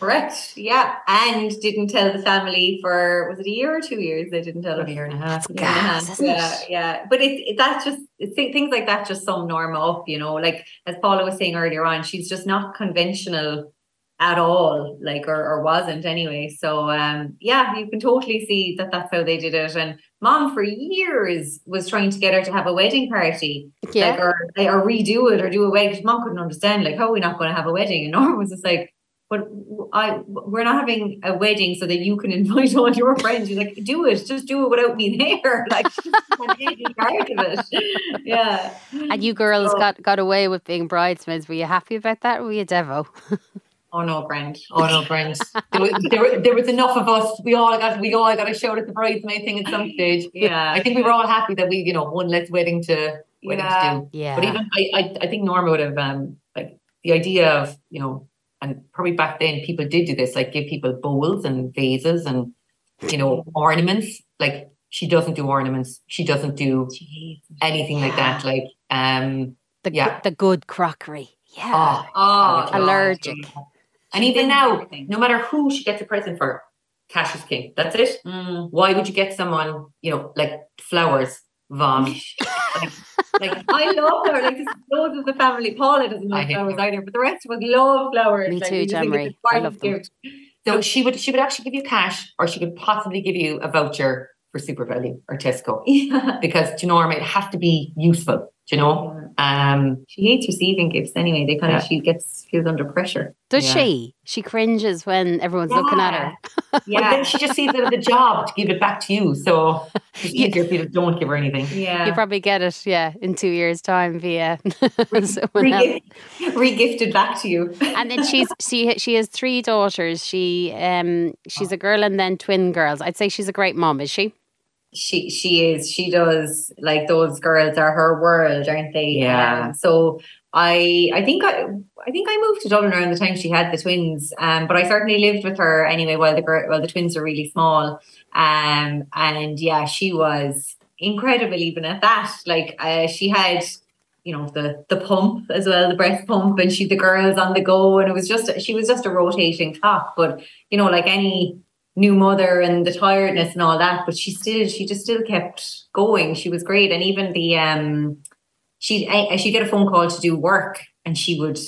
Correct, yeah. And didn't tell the family for, was it a year or two years? They didn't tell them. A year and a half. That's gas, isn't it? Yeah, yeah. But it, it, that's just, it, things like that just sum Norma up, you know. Like, as Paula was saying earlier on, she's just not conventional at all, like, or, or wasn't anyway. So, um, yeah, you can totally see that that's how they did it. And Mom, for years, was trying to get her to have a wedding party, yeah. like, or, or redo it or do a wedding. Mom couldn't understand, like, how are we not going to have a wedding? And Norma was just like, but I, we're not having a wedding so that you can invite all your friends. You're like, do it, just do it without me there. Like, I'm part of it. Yeah. And you girls so, got, got away with being bridesmaids. Were you happy about that, or were you devo? Oh no, Brent. Oh no, Brent. there, was, there, there was enough of us. We all got we all got a shout at the bridesmaid thing at some stage. Yeah. I think we were all happy that we, you know, one less wedding to wedding yeah. to do. Yeah. But even I, I, I think Norma would have um like the idea of, you know. And probably back then people did do this, like give people bowls and vases and, you know, ornaments. Like, she doesn't do ornaments. She doesn't do Jeez. anything yeah. like that. Like, um, the, yeah. the good crockery. Yeah. Oh, oh, allergic. And she even now, everything. No matter who she gets a present for, cash is king. That's it. Mm. Why would you get someone, you know, like flowers, vom? like, Like, I love her. Like, loads of the family. Paula doesn't like flowers either, but the rest of us love flowers. Me like, too, Jamrie. I love them. So she would, she would actually give you cash, or she could possibly give you a voucher for Super Value or Tesco. Yeah. Because to Norma, it has to be useful. Do you know? Yeah. Um, she hates receiving gifts anyway. They kind yeah. of she gets feels under pressure. Does yeah. she? She cringes when everyone's yeah. looking at her. Yeah, but then she just sees it as a job to give it back to you. So it's easier if you don't give her anything. Yeah, you probably get it. Yeah, in two years' time via re-gifted re-gifted back to you. And then she's she she has three daughters. She um she's a girl and then twin girls. I'd say she's a great mom. Is she? She she is she does like those girls are her world, aren't they? Yeah. Um, so I I think I I think I moved to Dublin around the time she had the twins. Um, but I certainly lived with her anyway while the while the twins were really small. Um, and yeah, she was incredible even at that. Like, uh, she had, you know, the the pump as well, the breast pump, and she the girls on the go, and it was just she was just a rotating clock. But you know, like any new mother and the tiredness and all that, but she still, she just still kept going. She was great. And even the, um, she, I, she'd get a phone call to do work and she would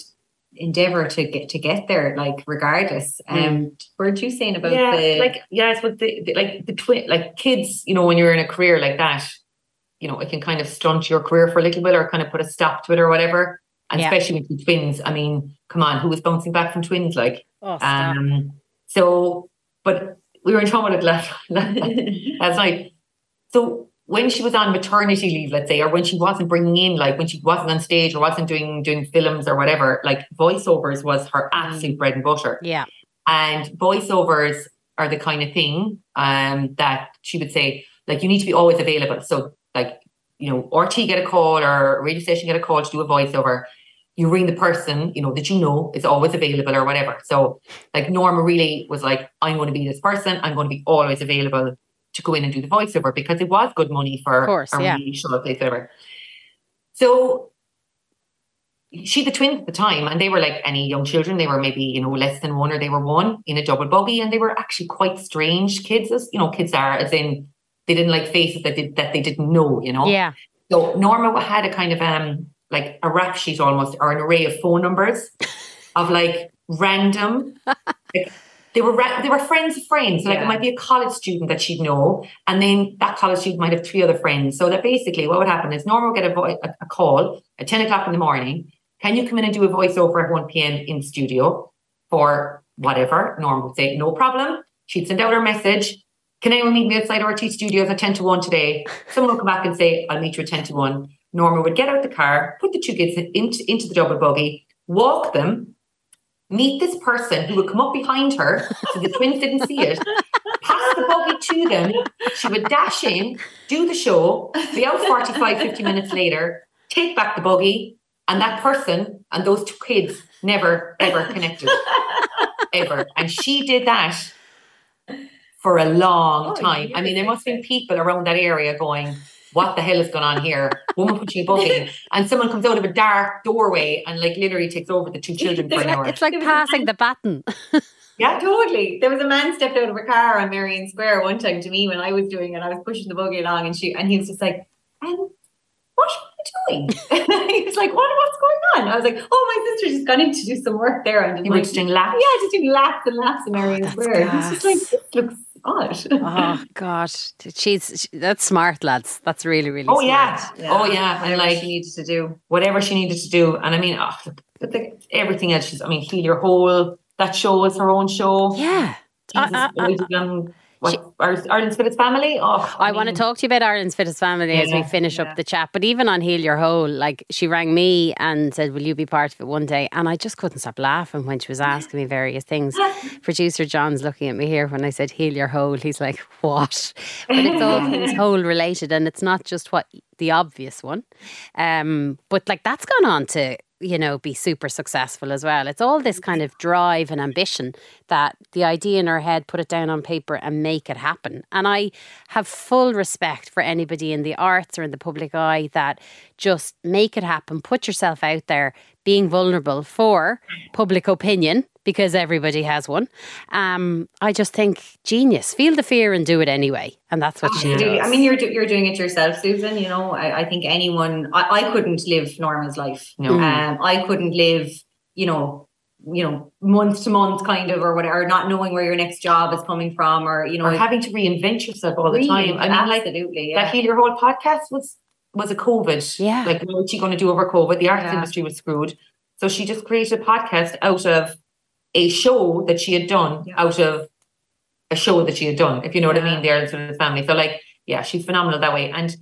endeavour to get, to get there, like, regardless. Um, mm. Weren't you saying about yeah, the... Like, yeah, it's what the, the, like the twin, like kids, you know, when you're in a career like that, you know, it can kind of stunt your career for a little bit or kind of put a stop to it or whatever. And yeah. especially with the twins, I mean, come on, who was bouncing back from twins? Like, oh, um, so, but we were in trauma last night. So when she was on maternity leave, let's say, or when she wasn't bringing in, like when she wasn't on stage or wasn't doing doing films or whatever, like voiceovers was her absolute bread and butter. Yeah. And voiceovers are the kind of thing um, that she would say, like, you need to be always available. So, like, you know, R T E get a call or a radio station get a call to do a voiceover. You ring the person, you know, that you know is always available or whatever. So, like, Norma really was like, I'm going to be this person. I'm going to be always available to go in and do the voiceover, because it was good money for course, a yeah. really short place, whatever. So she had the twins at the time, and they were like any young children. They were maybe, you know, less than one, or they were one in a double buggy, and they were actually quite strange kids, as you know, kids are, as in they didn't like faces that they, that they didn't know, you know? Yeah. So Norma had a kind of um like a rap sheet almost, or an array of phone numbers of like random, like, They were ra- they were friends of friends. So like yeah. It might be a college student that she'd know, and then that college student might have three other friends. So that basically what would happen is Norma would get a, vo- a call at ten o'clock in the morning. Can you come in and do a voiceover at one p.m. in studio for whatever? Norma would say, no problem. She'd send out her message. Can anyone meet me outside R T Studios at ten to one today? Someone would come back and say, I'll meet you at ten to one. Norma would get out the car, put the two kids in, into the double buggy, walk them, meet this person who would come up behind her so the twins didn't see it, pass the buggy to them, she would dash in, do the show, be out forty-five, fifty minutes later, take back the buggy, and that person and those two kids never, ever connected. Ever. And she did that for a long oh, time. I mean, there must have been people around that area going, what the hell is going on here? Woman pushing a buggy, and someone comes out of a dark doorway and like literally takes over the two children for an hour. It's like passing the baton. Yeah, totally. There was a man stepped out of a car on Marion Square one time to me when I was doing it. I was pushing the buggy along, and she and he was just like, um, "What are you doing?" He was like, "What? What's going on?" I was like, "Oh, my sister just gone in to do some work there." And you were like, just doing laps. Yeah, just doing laps and laps in Marion oh, Square. It's just like this looks. Gosh. Oh gosh, she's she, that's smart, lads. That's really, really. Oh smart. Yeah, yeah. Oh yeah, and like she needed to do whatever she needed to do, and I mean, oh, but the, everything else. She's, I mean, Heal Your Hole. That show is her own show. Yeah. Jesus, uh, uh, uh, what, she, Ireland's Fittest Family. Oh, I, I mean, want to talk to you about Ireland's Fittest Family yeah, as we finish yeah. up the chat. But even on Heal Your Hole, like she rang me and said, "Will you be part of it one day?" And I just couldn't stop laughing when she was asking me various things. Producer John's looking at me here when I said Heal Your Hole. He's like, "What?" But it's all things hole related, and it's not just what the obvious one. Um, but like that's gone on to, you know, be super successful as well. It's all this kind of drive and ambition, that the idea in her head, put it down on paper and make it happen. And I have full respect for anybody in the arts or in the public eye that just make it happen, put yourself out there, being vulnerable for public opinion, because everybody has one. Um, I just think genius. Feel the fear and do it anyway. And that's what Absolutely. she does. I mean, you're you're doing it yourself, Susan. You know, I, I think anyone, I, I couldn't live Norma's life. No. Um, I couldn't live, you know, you know, month to month kind of, or whatever, not knowing where your next job is coming from, or, you know, or having to reinvent yourself all the time. I mean, Absolutely, like yeah. that Heal Your Whole podcast was, was a COVID. Yeah. Like, what was she going to do over COVID? The arts yeah. industry was screwed. So she just created a podcast out of a show that she had done yeah. out of a show that she had done, if you know what yeah. I mean, there in the family. So like, yeah, she's phenomenal that way. And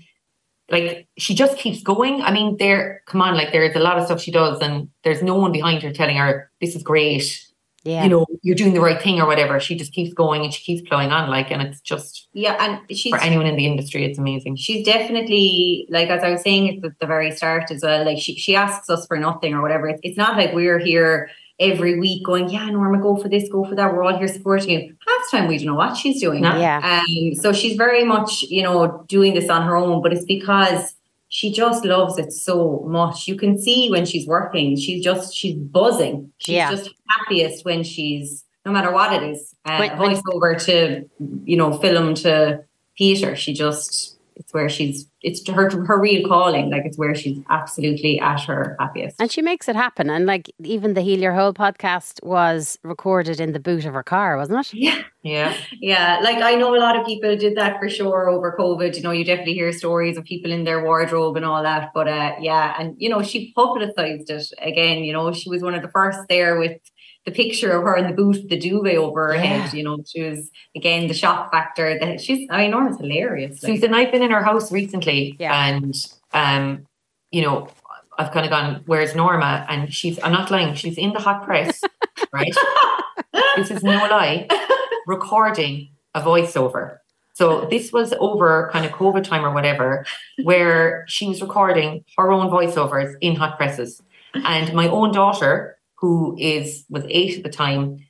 like, she just keeps going. I mean, there, come on, like there's a lot of stuff she does and there's no one behind her telling her, this is great. Yeah. You know, you're doing the right thing or whatever. She just keeps going and she keeps playing on, like, and it's just, yeah. And she's, for anyone in the industry, it's amazing. She's definitely, like, as I was saying at the very start as well, like she, she asks us for nothing or whatever. It's, it's not like we're here every week going, yeah, Norma, go for this, go for that. We're all here supporting you. Half the time, we don't know what she's doing. Yeah. Um, so she's very much, you know, doing this on her own, but it's because she just loves it so much. You can see when she's working, she's just, she's buzzing. She's yeah. just happiest when she's, no matter what it is, uh, when, when, voiceover to, you know, film to theatre. She just, it's where she's, it's her her real calling. Like, it's where she's absolutely at her happiest. And she makes it happen. And like, even the Heal Your Hole podcast was recorded in the boot of her car, wasn't it? Yeah. Yeah. Yeah. Like, I know a lot of people did that for sure over COVID. You know, you definitely hear stories of people in their wardrobe and all that. But uh, yeah. And, you know, she publicized it again. You know, she was one of the first there with the picture of her in the booth with the duvet over her yeah. head. You know, she was, again, the shock factor. That she's, I mean, Norma's hilarious. Like. Susan, I've been in her house recently yeah. and, um, you know, I've kind of gone, where's Norma? And she's, I'm not lying, she's in the hot press, right? This is no lie, recording a voiceover. So this was over kind of COVID time or whatever, where she was recording her own voiceovers in hot presses. And my own daughter, who is was eight at the time,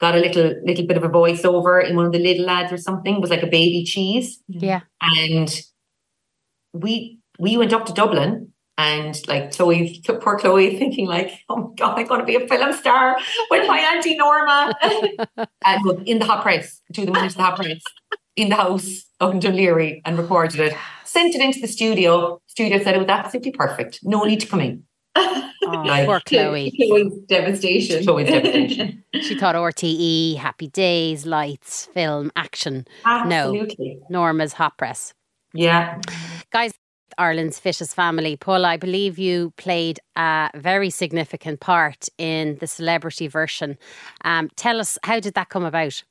got a little little bit of a voiceover in one of the little ads or something. It was like a baby cheese. Yeah. And we we went up to Dublin and like Chloe, poor Chloe, thinking like, oh my God, I'm going to be a film star with my Auntie Norma. And in the hot press, two of them went into the hot press. in the house out in Dunleary and recorded it, sent it into the studio. Studio said it was absolutely perfect. No need to come in. Oh, like, poor Chloe. Chloe's devastation. Chloe's devastation. She thought R T E, happy days, lights, film, action. Absolutely. No, Norma's hot press. Yeah. Guys, Ireland's Fittest Family. Paul, I believe you played a very significant part in the celebrity version. Um, tell us, how did that come about?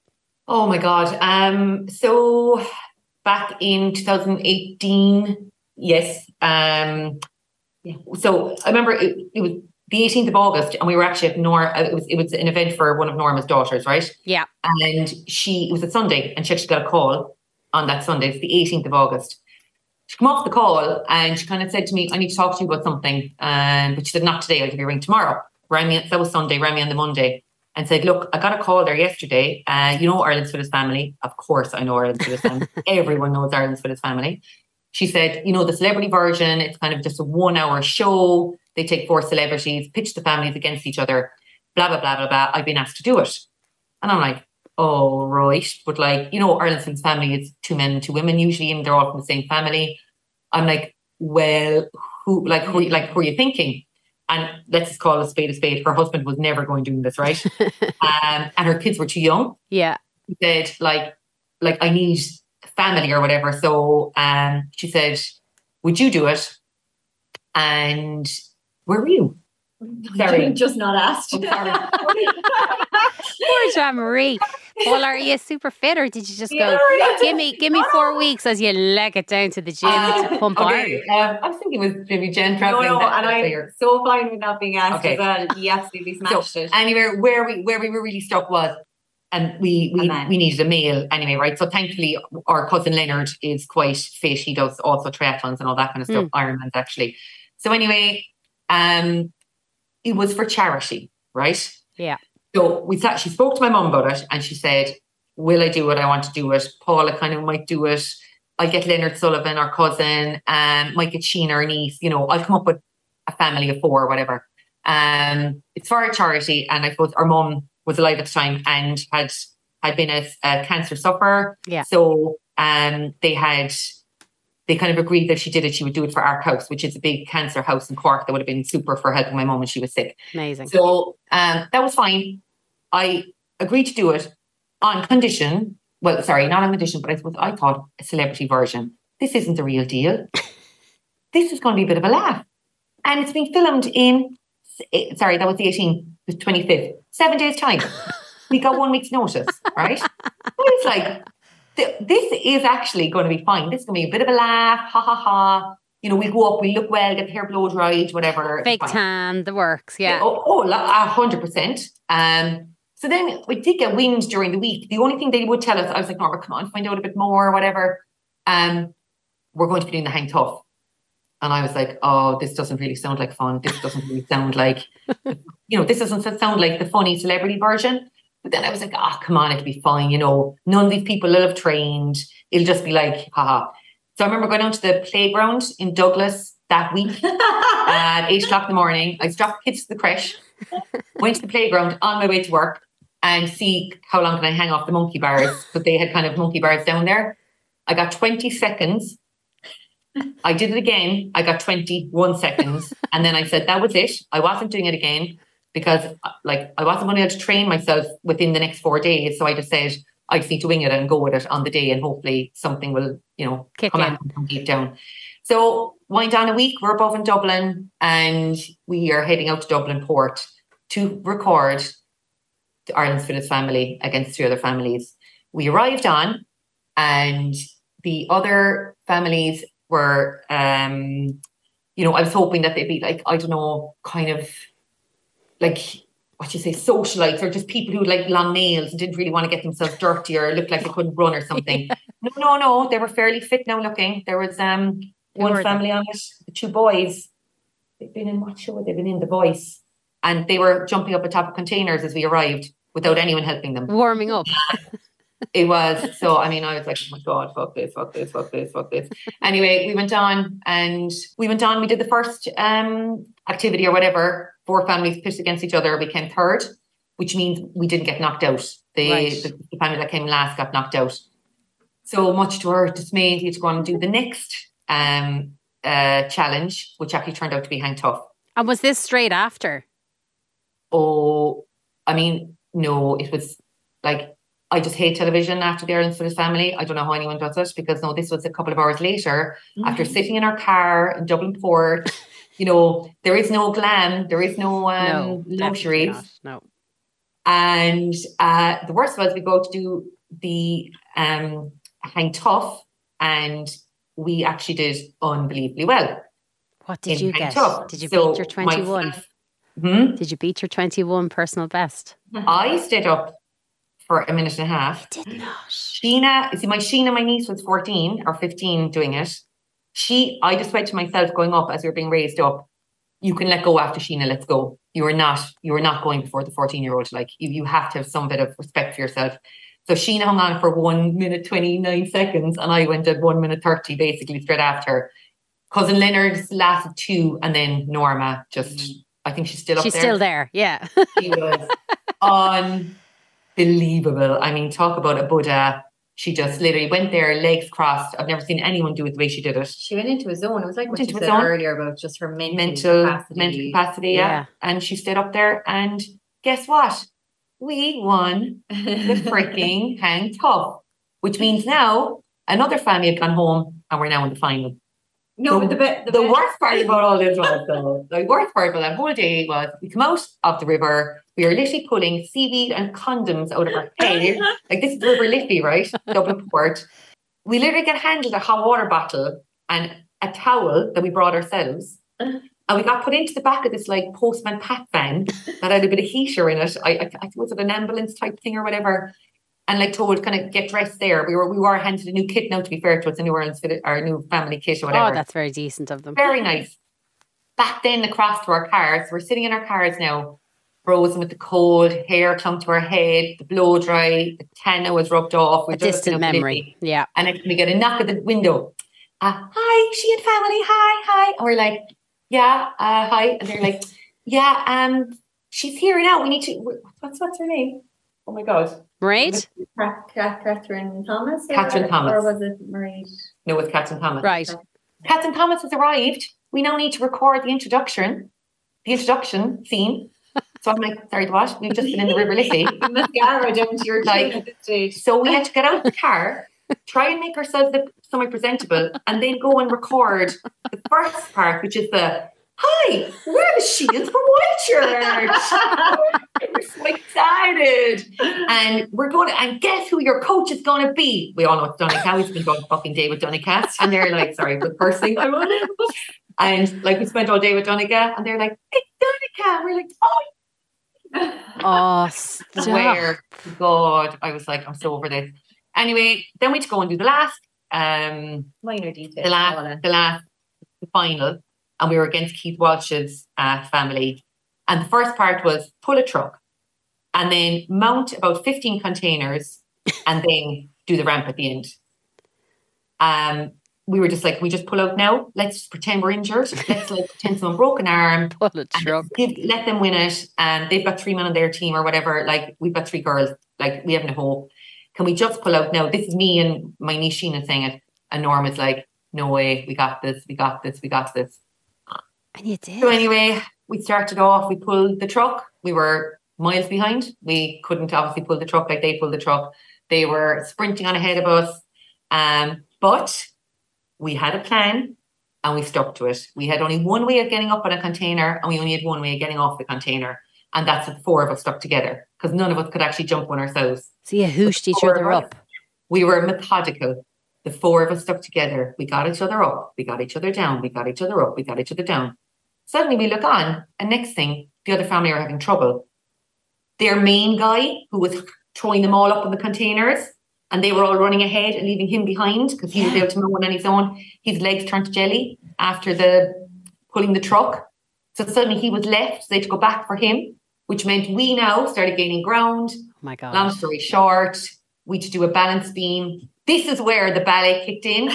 Oh my God. Um, so back in twenty eighteen, yes. Um, yeah. So I remember it, it was the eighteenth of August and we were actually at Nora. It was, it was an event for one of Norma's daughters, right? Yeah. And she, it was a Sunday and she actually got a call on that Sunday. It's the eighteenth of August. She came off the call and she kind of said to me, I need to talk to you about something. Um, but she said, not today, I'll give you a ring tomorrow. Rang me, that was Sunday, rang me on the Monday. And said, look, I got a call there yesterday. Uh, you know Ireland's Fittest Family. Of course I know Ireland's Fittest Family. Everyone knows Ireland's Fittest Family. She said, you know, the celebrity version, it's kind of just a one-hour show. They take four celebrities, pitch the families against each other, blah, blah, blah, blah, blah. I've been asked to do it. And I'm like, oh, right. But like, you know, Ireland's Fittest Family is two men and two women usually, and they're all from the same family. I'm like, well, who, like, who, like, who are you thinking? And let's just call a spade a spade. Her husband was never going doing this, right? um, and her kids were too young. Yeah. She said, like, like I need family or whatever. So um, she said, would you do it? And where were you? Sorry. Just not asked. I'm sorry. Poor Jean-Marie. Paul, are you super fit or did you just yeah, go, yeah, give me give me four on. weeks as you leg it down to the gym um, to pump okay. iron? Um, I was thinking it was maybe Jen traveling. No, no, and I'm so fine with not being asked okay. as well. He absolutely smashed so, it. Anyway, where we, where we were really stuck was, and we we, and we needed a meal anyway, right? So thankfully, our cousin Leonard is quite fit. He does also triathlons and all that kind of stuff, mm. Ironmans actually. So anyway, um, it was for charity, right? Yeah. So we sat, she spoke to my mum about it and she said, will I do it? I want to do it. Paul, I kind of might do it. I'll get Leonard Sullivan, our cousin, um, might get Sheena, our niece. You know, I'll come up with a family of four or whatever. Um, it's for a charity. And I suppose our mum was alive at the time and had had been a, a cancer sufferer. Yeah. So um, they had, they kind of agreed that if she did it, she would do it for our house, which is a big cancer house in Cork that would have been super for helping my mum when she was sick. Amazing. So um, that was fine. I agreed to do it on condition. Well, sorry, not on condition, but I suppose I thought a celebrity version. This isn't the real deal. This is going to be a bit of a laugh. And it's been filmed in, sorry, that was the eighteenth, the twenty-fifth, seven days time. We got one week's notice, right? But it's like, this is actually going to be fine. This is going to be a bit of a laugh, ha, ha, ha. You know, we go up, we look well, get the hair blow dried, whatever. Fake tan, the works, yeah. Oh, oh one hundred percent. Um, So then we did get wind during the week. The only thing they would tell us, I was like, Norma, come on, find out a bit more, whatever. Um, we're going to be doing the hang tough. And I was like, oh, this doesn't really sound like fun. This doesn't really sound like, you know, this doesn't sound like the funny celebrity version. But then I was like, ah, oh, come on, it'll be fine. You know, none of these people will have trained. It'll just be like, haha. So I remember going down to the playground in Douglas that week at eight o'clock in the morning. I dropped kids to the creche, went to the playground on my way to work. And see how long can I hang off the monkey bars. But they had kind of monkey bars down there. I got twenty seconds. I did it again. I got twenty-one seconds. And then I said, that was it. I wasn't doing it again because like I wasn't going to be able to train myself within the next four days. So I just said, I just need to wing it and go with it on the day and hopefully something will, you know, kick come out and get down. So wind down a week, we're above in Dublin and we are heading out to Dublin Port to record Ireland's Fittest Family against three other families. We arrived on and the other families were, um, you know, I was hoping that they'd be like, I don't know, kind of like, what do you say, socialites or just people who had like long nails and didn't really want to get themselves dirty or looked like they couldn't run or something. Yeah. No, no, no. They were fairly fit now looking. There was um, one family on it, the two boys. They've been in what show? They've been in The Voice. And they were jumping up atop of containers as we arrived without anyone helping them. Warming up. It was. So, I mean, I was like, oh my God, fuck this, fuck this, fuck this, fuck this. Anyway, we went on and we went on. We did the first um, activity or whatever. Four families pitched against each other. We came third, which means we didn't get knocked out. The, right. the, the family that came last got knocked out. So much to her dismay, he had to go on and do the next um, uh, challenge, which actually turned out to be hang tough. And was this straight after? Oh, I mean, no, it was like, I just hate television after the Ireland's Fittest Family. I don't know how anyone does it, because no, this was a couple of hours later, mm-hmm. after sitting in our car in Dublin Port. You know, there is no glam, there is no, um, no luxuries. No. And uh, the worst was, we go to do the um, hang tough, and we actually did unbelievably well. What did you get? Tough. Did you so beat your twenty-one? Hmm? Did you beat your twenty-one personal best? I stayed up for a minute and a half. You did not. Sheena, see, my Sheena, my niece, was fourteen or fifteen doing it. She, I just said to myself going up, as we were being raised up, you can let go after Sheena, let's go. You are not, you are not going before the fourteen-year-old. Like, you, you have to have some bit of respect for yourself. So Sheena hung on for one minute, twenty-nine seconds, and I went at one minute, thirty, basically straight after. Cousin Leonard's lasted two, and then Norma just, mm. I think she's still up she's there. She's still there, yeah. She was unbelievable. I mean, talk about a Buddha. She just literally went there, legs crossed. I've never seen anyone do it the way she did it. She went into a zone. It was like what you said earlier about just her mental, mental capacity. Mental capacity, yeah. yeah. And she stood up there, and guess what? We won the freaking hang tough, which means now another family have gone home, and we're now in the final. No, so but the, be- the, the be- worst part about all this was, though, the worst part about that whole day was, we come out of the river, we are literally pulling seaweed and condoms out of our hair. Like, this is River Liffey, right? Dublin Port. We literally get handled a hot water bottle and a towel that we brought ourselves. And we got put into the back of this, like, postman Pat van that had a bit of heater in it. I, I, I was it an ambulance type thing or whatever. And like told, kind of get dressed there. We were we were handed a new kit now, to be fair to us, a new Ireland's Fittest, our new family kit or whatever. Oh, that's very decent of them. Very nice. Back then, across to our cars, we're sitting in our cars now, frozen with the cold, hair clung to our head, the blow dry, the tanna was rubbed off. We're a distant memory, yeah. And then we get a knock at the window. Uh, hi, she and family. Hi, hi. And we're like, yeah, uh, hi. And they're like, yeah, um, she's here now. We need to. What's what's her name? Oh my God. Right? Catherine Thomas? Yeah, Catherine or, Thomas. Or was it Marie? No, it's Catherine Thomas. Right. Catherine Thomas has arrived. We now need to record the introduction, the introduction scene. So I'm like, sorry, what? We've just been in the River Liffey. Mascara down to your like, so we had to get out of the car, try and make ourselves somewhat presentable, and then go and record the first part, which is the hi, we're the Sheens from Whitechurch. We're so excited. And we're going to, and guess who your coach is going to be? We all know it's Donncha. We've been going a fucking day with Donncha. And they're like, sorry, the first thing I want to. And like, we spent all day with Donncha. And they're like, it's Donncha. We're like, oh. Oh, stop. Swear to God. I was like, I'm so over this. Anyway, then we had to go and do the last. Um, Minor detail. The last, the last, the final. And we were against Keith Walsh's uh, family. And the first part was pull a truck and then mount about fifteen containers and then do the ramp at the end. Um, we were just like, we just pull out now. Let's just pretend we're injured. Let's like pretend someone broke an arm. Pull a truck. Give, let them win it. And they've got three men on their team or whatever. Like, we've got three girls. Like, we have no hope. Can we just pull out now? This is me and my niece Sheena saying it. And Norma's like, no way. We got this. We got this. We got this. And you did. So anyway, we started off, we pulled the truck. We were miles behind. We couldn't obviously pull the truck like they pulled the truck. They were sprinting on ahead of us. Um, but we had a plan and we stuck to it. We had only one way of getting up on a container, and we only had one way of getting off the container. And that's the four of us stuck together, because none of us could actually jump on ourselves. So you hooshed each other up. Us, we were methodical. The four of us stuck together. We got each other up. We got each other down. We got each other up. We got each other down. Suddenly we look on, and next thing, the other family are having trouble. Their main guy, who was throwing them all up in the containers, and they were all running ahead and leaving him behind, because he yeah. was able to move on on his own. His legs turned to jelly after the pulling the truck. So suddenly he was left, so they had to go back for him, which meant we now started gaining ground. Oh my God. Long story short, we had to do a balance beam. This is where the ballet kicked in.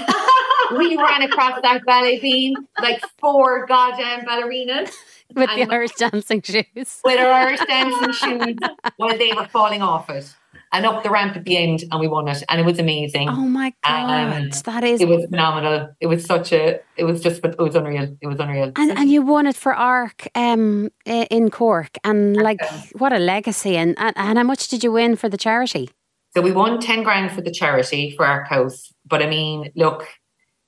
We ran across that ballet beam like four goddamn ballerinas. With the Irish dancing shoes. With our Irish dancing shoes while they were falling off it. and up the ramp at the end, and we won it, and it was amazing. Oh my God, um, that is it was phenomenal. It was such a, it was just, but it was unreal. It was unreal. And and you won it for ARC um in Cork, and like what a legacy. And and how much did you win for the charity? So we won ten grand for the charity for ARC House, but I mean, look,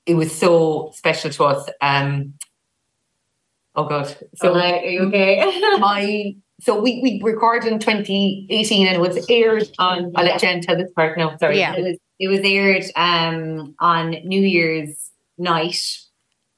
it was so special to us. Um, oh God, so oh, my, are you okay? my. So we, we recorded in twenty eighteen and it was aired on, I'll let Jen tell this part now, sorry. Yeah. It was, it was aired um, on New Year's night,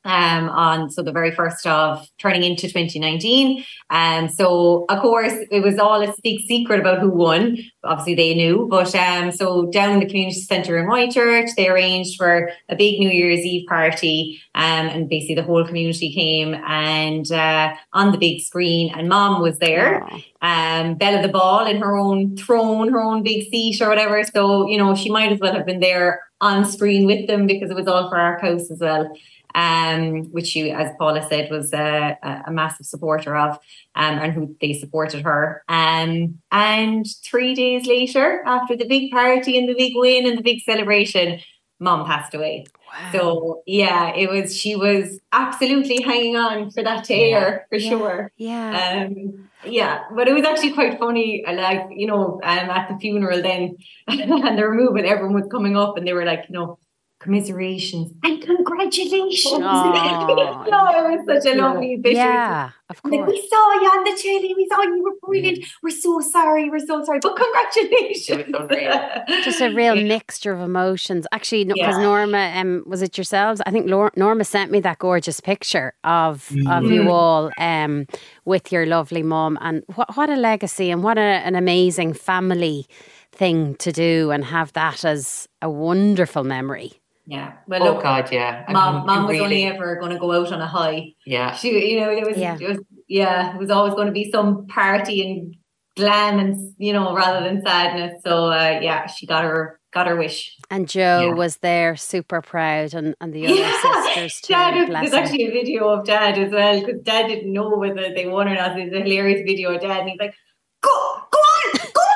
um, on so the very first of turning into twenty nineteen. And so, of course, it was all a big secret about who won. Obviously, they knew. But um, so down in the community centre in Whitechurch, they arranged for a big New Year's Eve party. Um, and basically the whole community came and uh, on the big screen, and Mom was there. Aww. Um, Bella the Ball in her own throne, her own big seat or whatever. So, you know, she might as well have been there on screen with them because it was all for our house as well. Um, which you, as Paula said, was a, a massive supporter of, um, and who they supported her. Um, and three days later, after the big party and the big win and the big celebration, Mom passed away. Wow. So yeah, it was. She was absolutely hanging on for that to air, yeah. for yeah. sure. Yeah. Um, Yeah, but it was actually quite funny. Like, you know, um, at the funeral then, and the removal, everyone was coming up and they were like, you know, commiserations and congratulations. Oh, no, it was such a lovely visual. Yeah, of course. Like, we saw you on the telly. We saw you were brilliant. Mm. We're so sorry. We're so sorry. But congratulations. Just a real mixture of emotions. Actually, because yeah. Norma, um, was it yourselves? I think Laura, Norma sent me that gorgeous picture of, mm. of you all um, with your lovely mum. And what, what a legacy and what a, an amazing family thing to do and have that as a wonderful memory. Yeah. Well, oh look, God, yeah. Mom, I mean, mom was really... only ever going to go out on a high. Yeah. She, you know, it was, yeah. it was, yeah, it was always going to be some party and glam and, you know, rather than sadness. So, uh, yeah, she got her, got her wish. And Joe yeah. was there, super proud, and, and the other yeah. sisters too. Dad, there's actually a video of Dad as well, because Dad didn't know whether they won or not. There's a hilarious video of Dad, and he's like, go, go on, go on.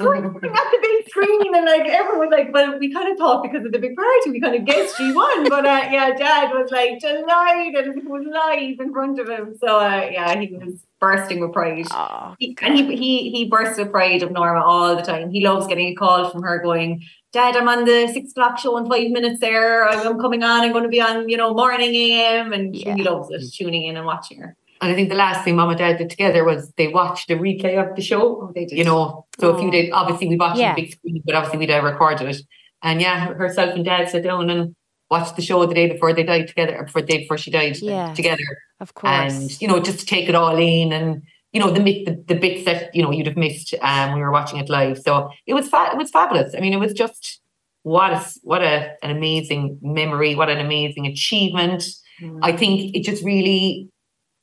Going at the big screen, and like everyone was like, well, we kind of thought because of the big party, we kind of guessed she won, but uh, yeah, Dad was like delighted, and it was live in front of him. So uh, yeah, he was bursting with pride, oh, he, and he he he bursts with pride of Norma all the time. He loves getting a call from her going, Dad, I'm on the six o'clock show in five minutes there. I'm coming on. I'm going to be on, you know, morning A M, and yeah. he loves us tuning in and watching her. And I think the last thing Mum and Dad did together was they watched a replay of the show. Oh, they did. You know, so oh. a few days, obviously we watched yeah. it on the big screen, but obviously we'd have recorded it. And yeah, herself and Dad sat down and watched the show the day before they died together, or before, the day before she died yeah. together. Of course. And, you know, just to take it all in and, you know, the the, the bits that, you know, you'd have missed um, we were watching it live. So it was fa- it was fabulous. I mean, it was just, what a, what a, an amazing memory, what an amazing achievement. Mm. I think it just really...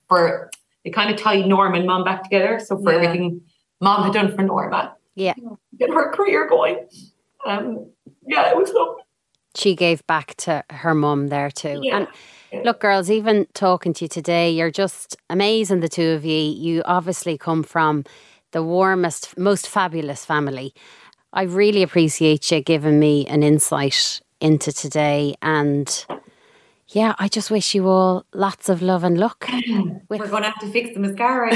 For it kind of tied Norma and Mom back together. So for yeah. everything Mom had done for Norma, yeah, get her career going. Um, yeah, it was lovely. She gave back to her mum there too. Yeah. And yeah. look, girls, even talking to you today, you're just amazing, the two of you. You obviously come from the warmest, most fabulous family. I really appreciate you giving me an insight into today, and. Yeah, I just wish you all lots of love and luck. We're going to have to fix the mascara.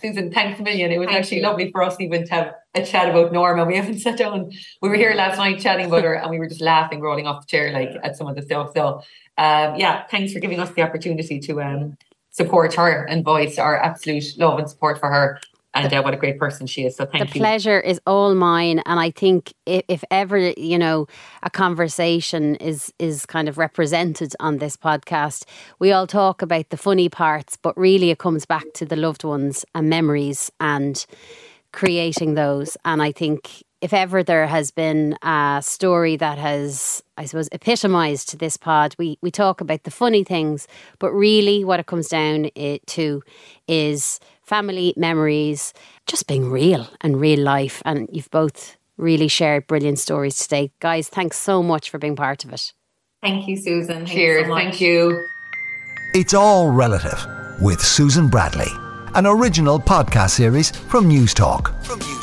Susan, thanks a million. It was Thank actually you. Lovely for us even to have a chat about Norma. We haven't sat down. We were here last night chatting about her, and we were just laughing, rolling off the chair like at some of the stuff. So um, yeah, thanks for giving us the opportunity to um, support her and voice our absolute love and support for her. And uh, what a great person she is. So thank you. The pleasure is all mine. And I think if, if ever, you know, a conversation is is kind of represented on this podcast, we all talk about the funny parts, but really it comes back to the loved ones and memories and creating those. And I think if ever there has been a story that has, I suppose, epitomised this pod, we, we talk about the funny things, but really what it comes down to is... family memories, just being real and real life. And you've both really shared brilliant stories today. Guys, thanks so much for being part of it. Thank you, Susan. Cheers. Thank you so much. Thank you. It's all relative. with Susan Bradley, an original podcast series from News Talk. From News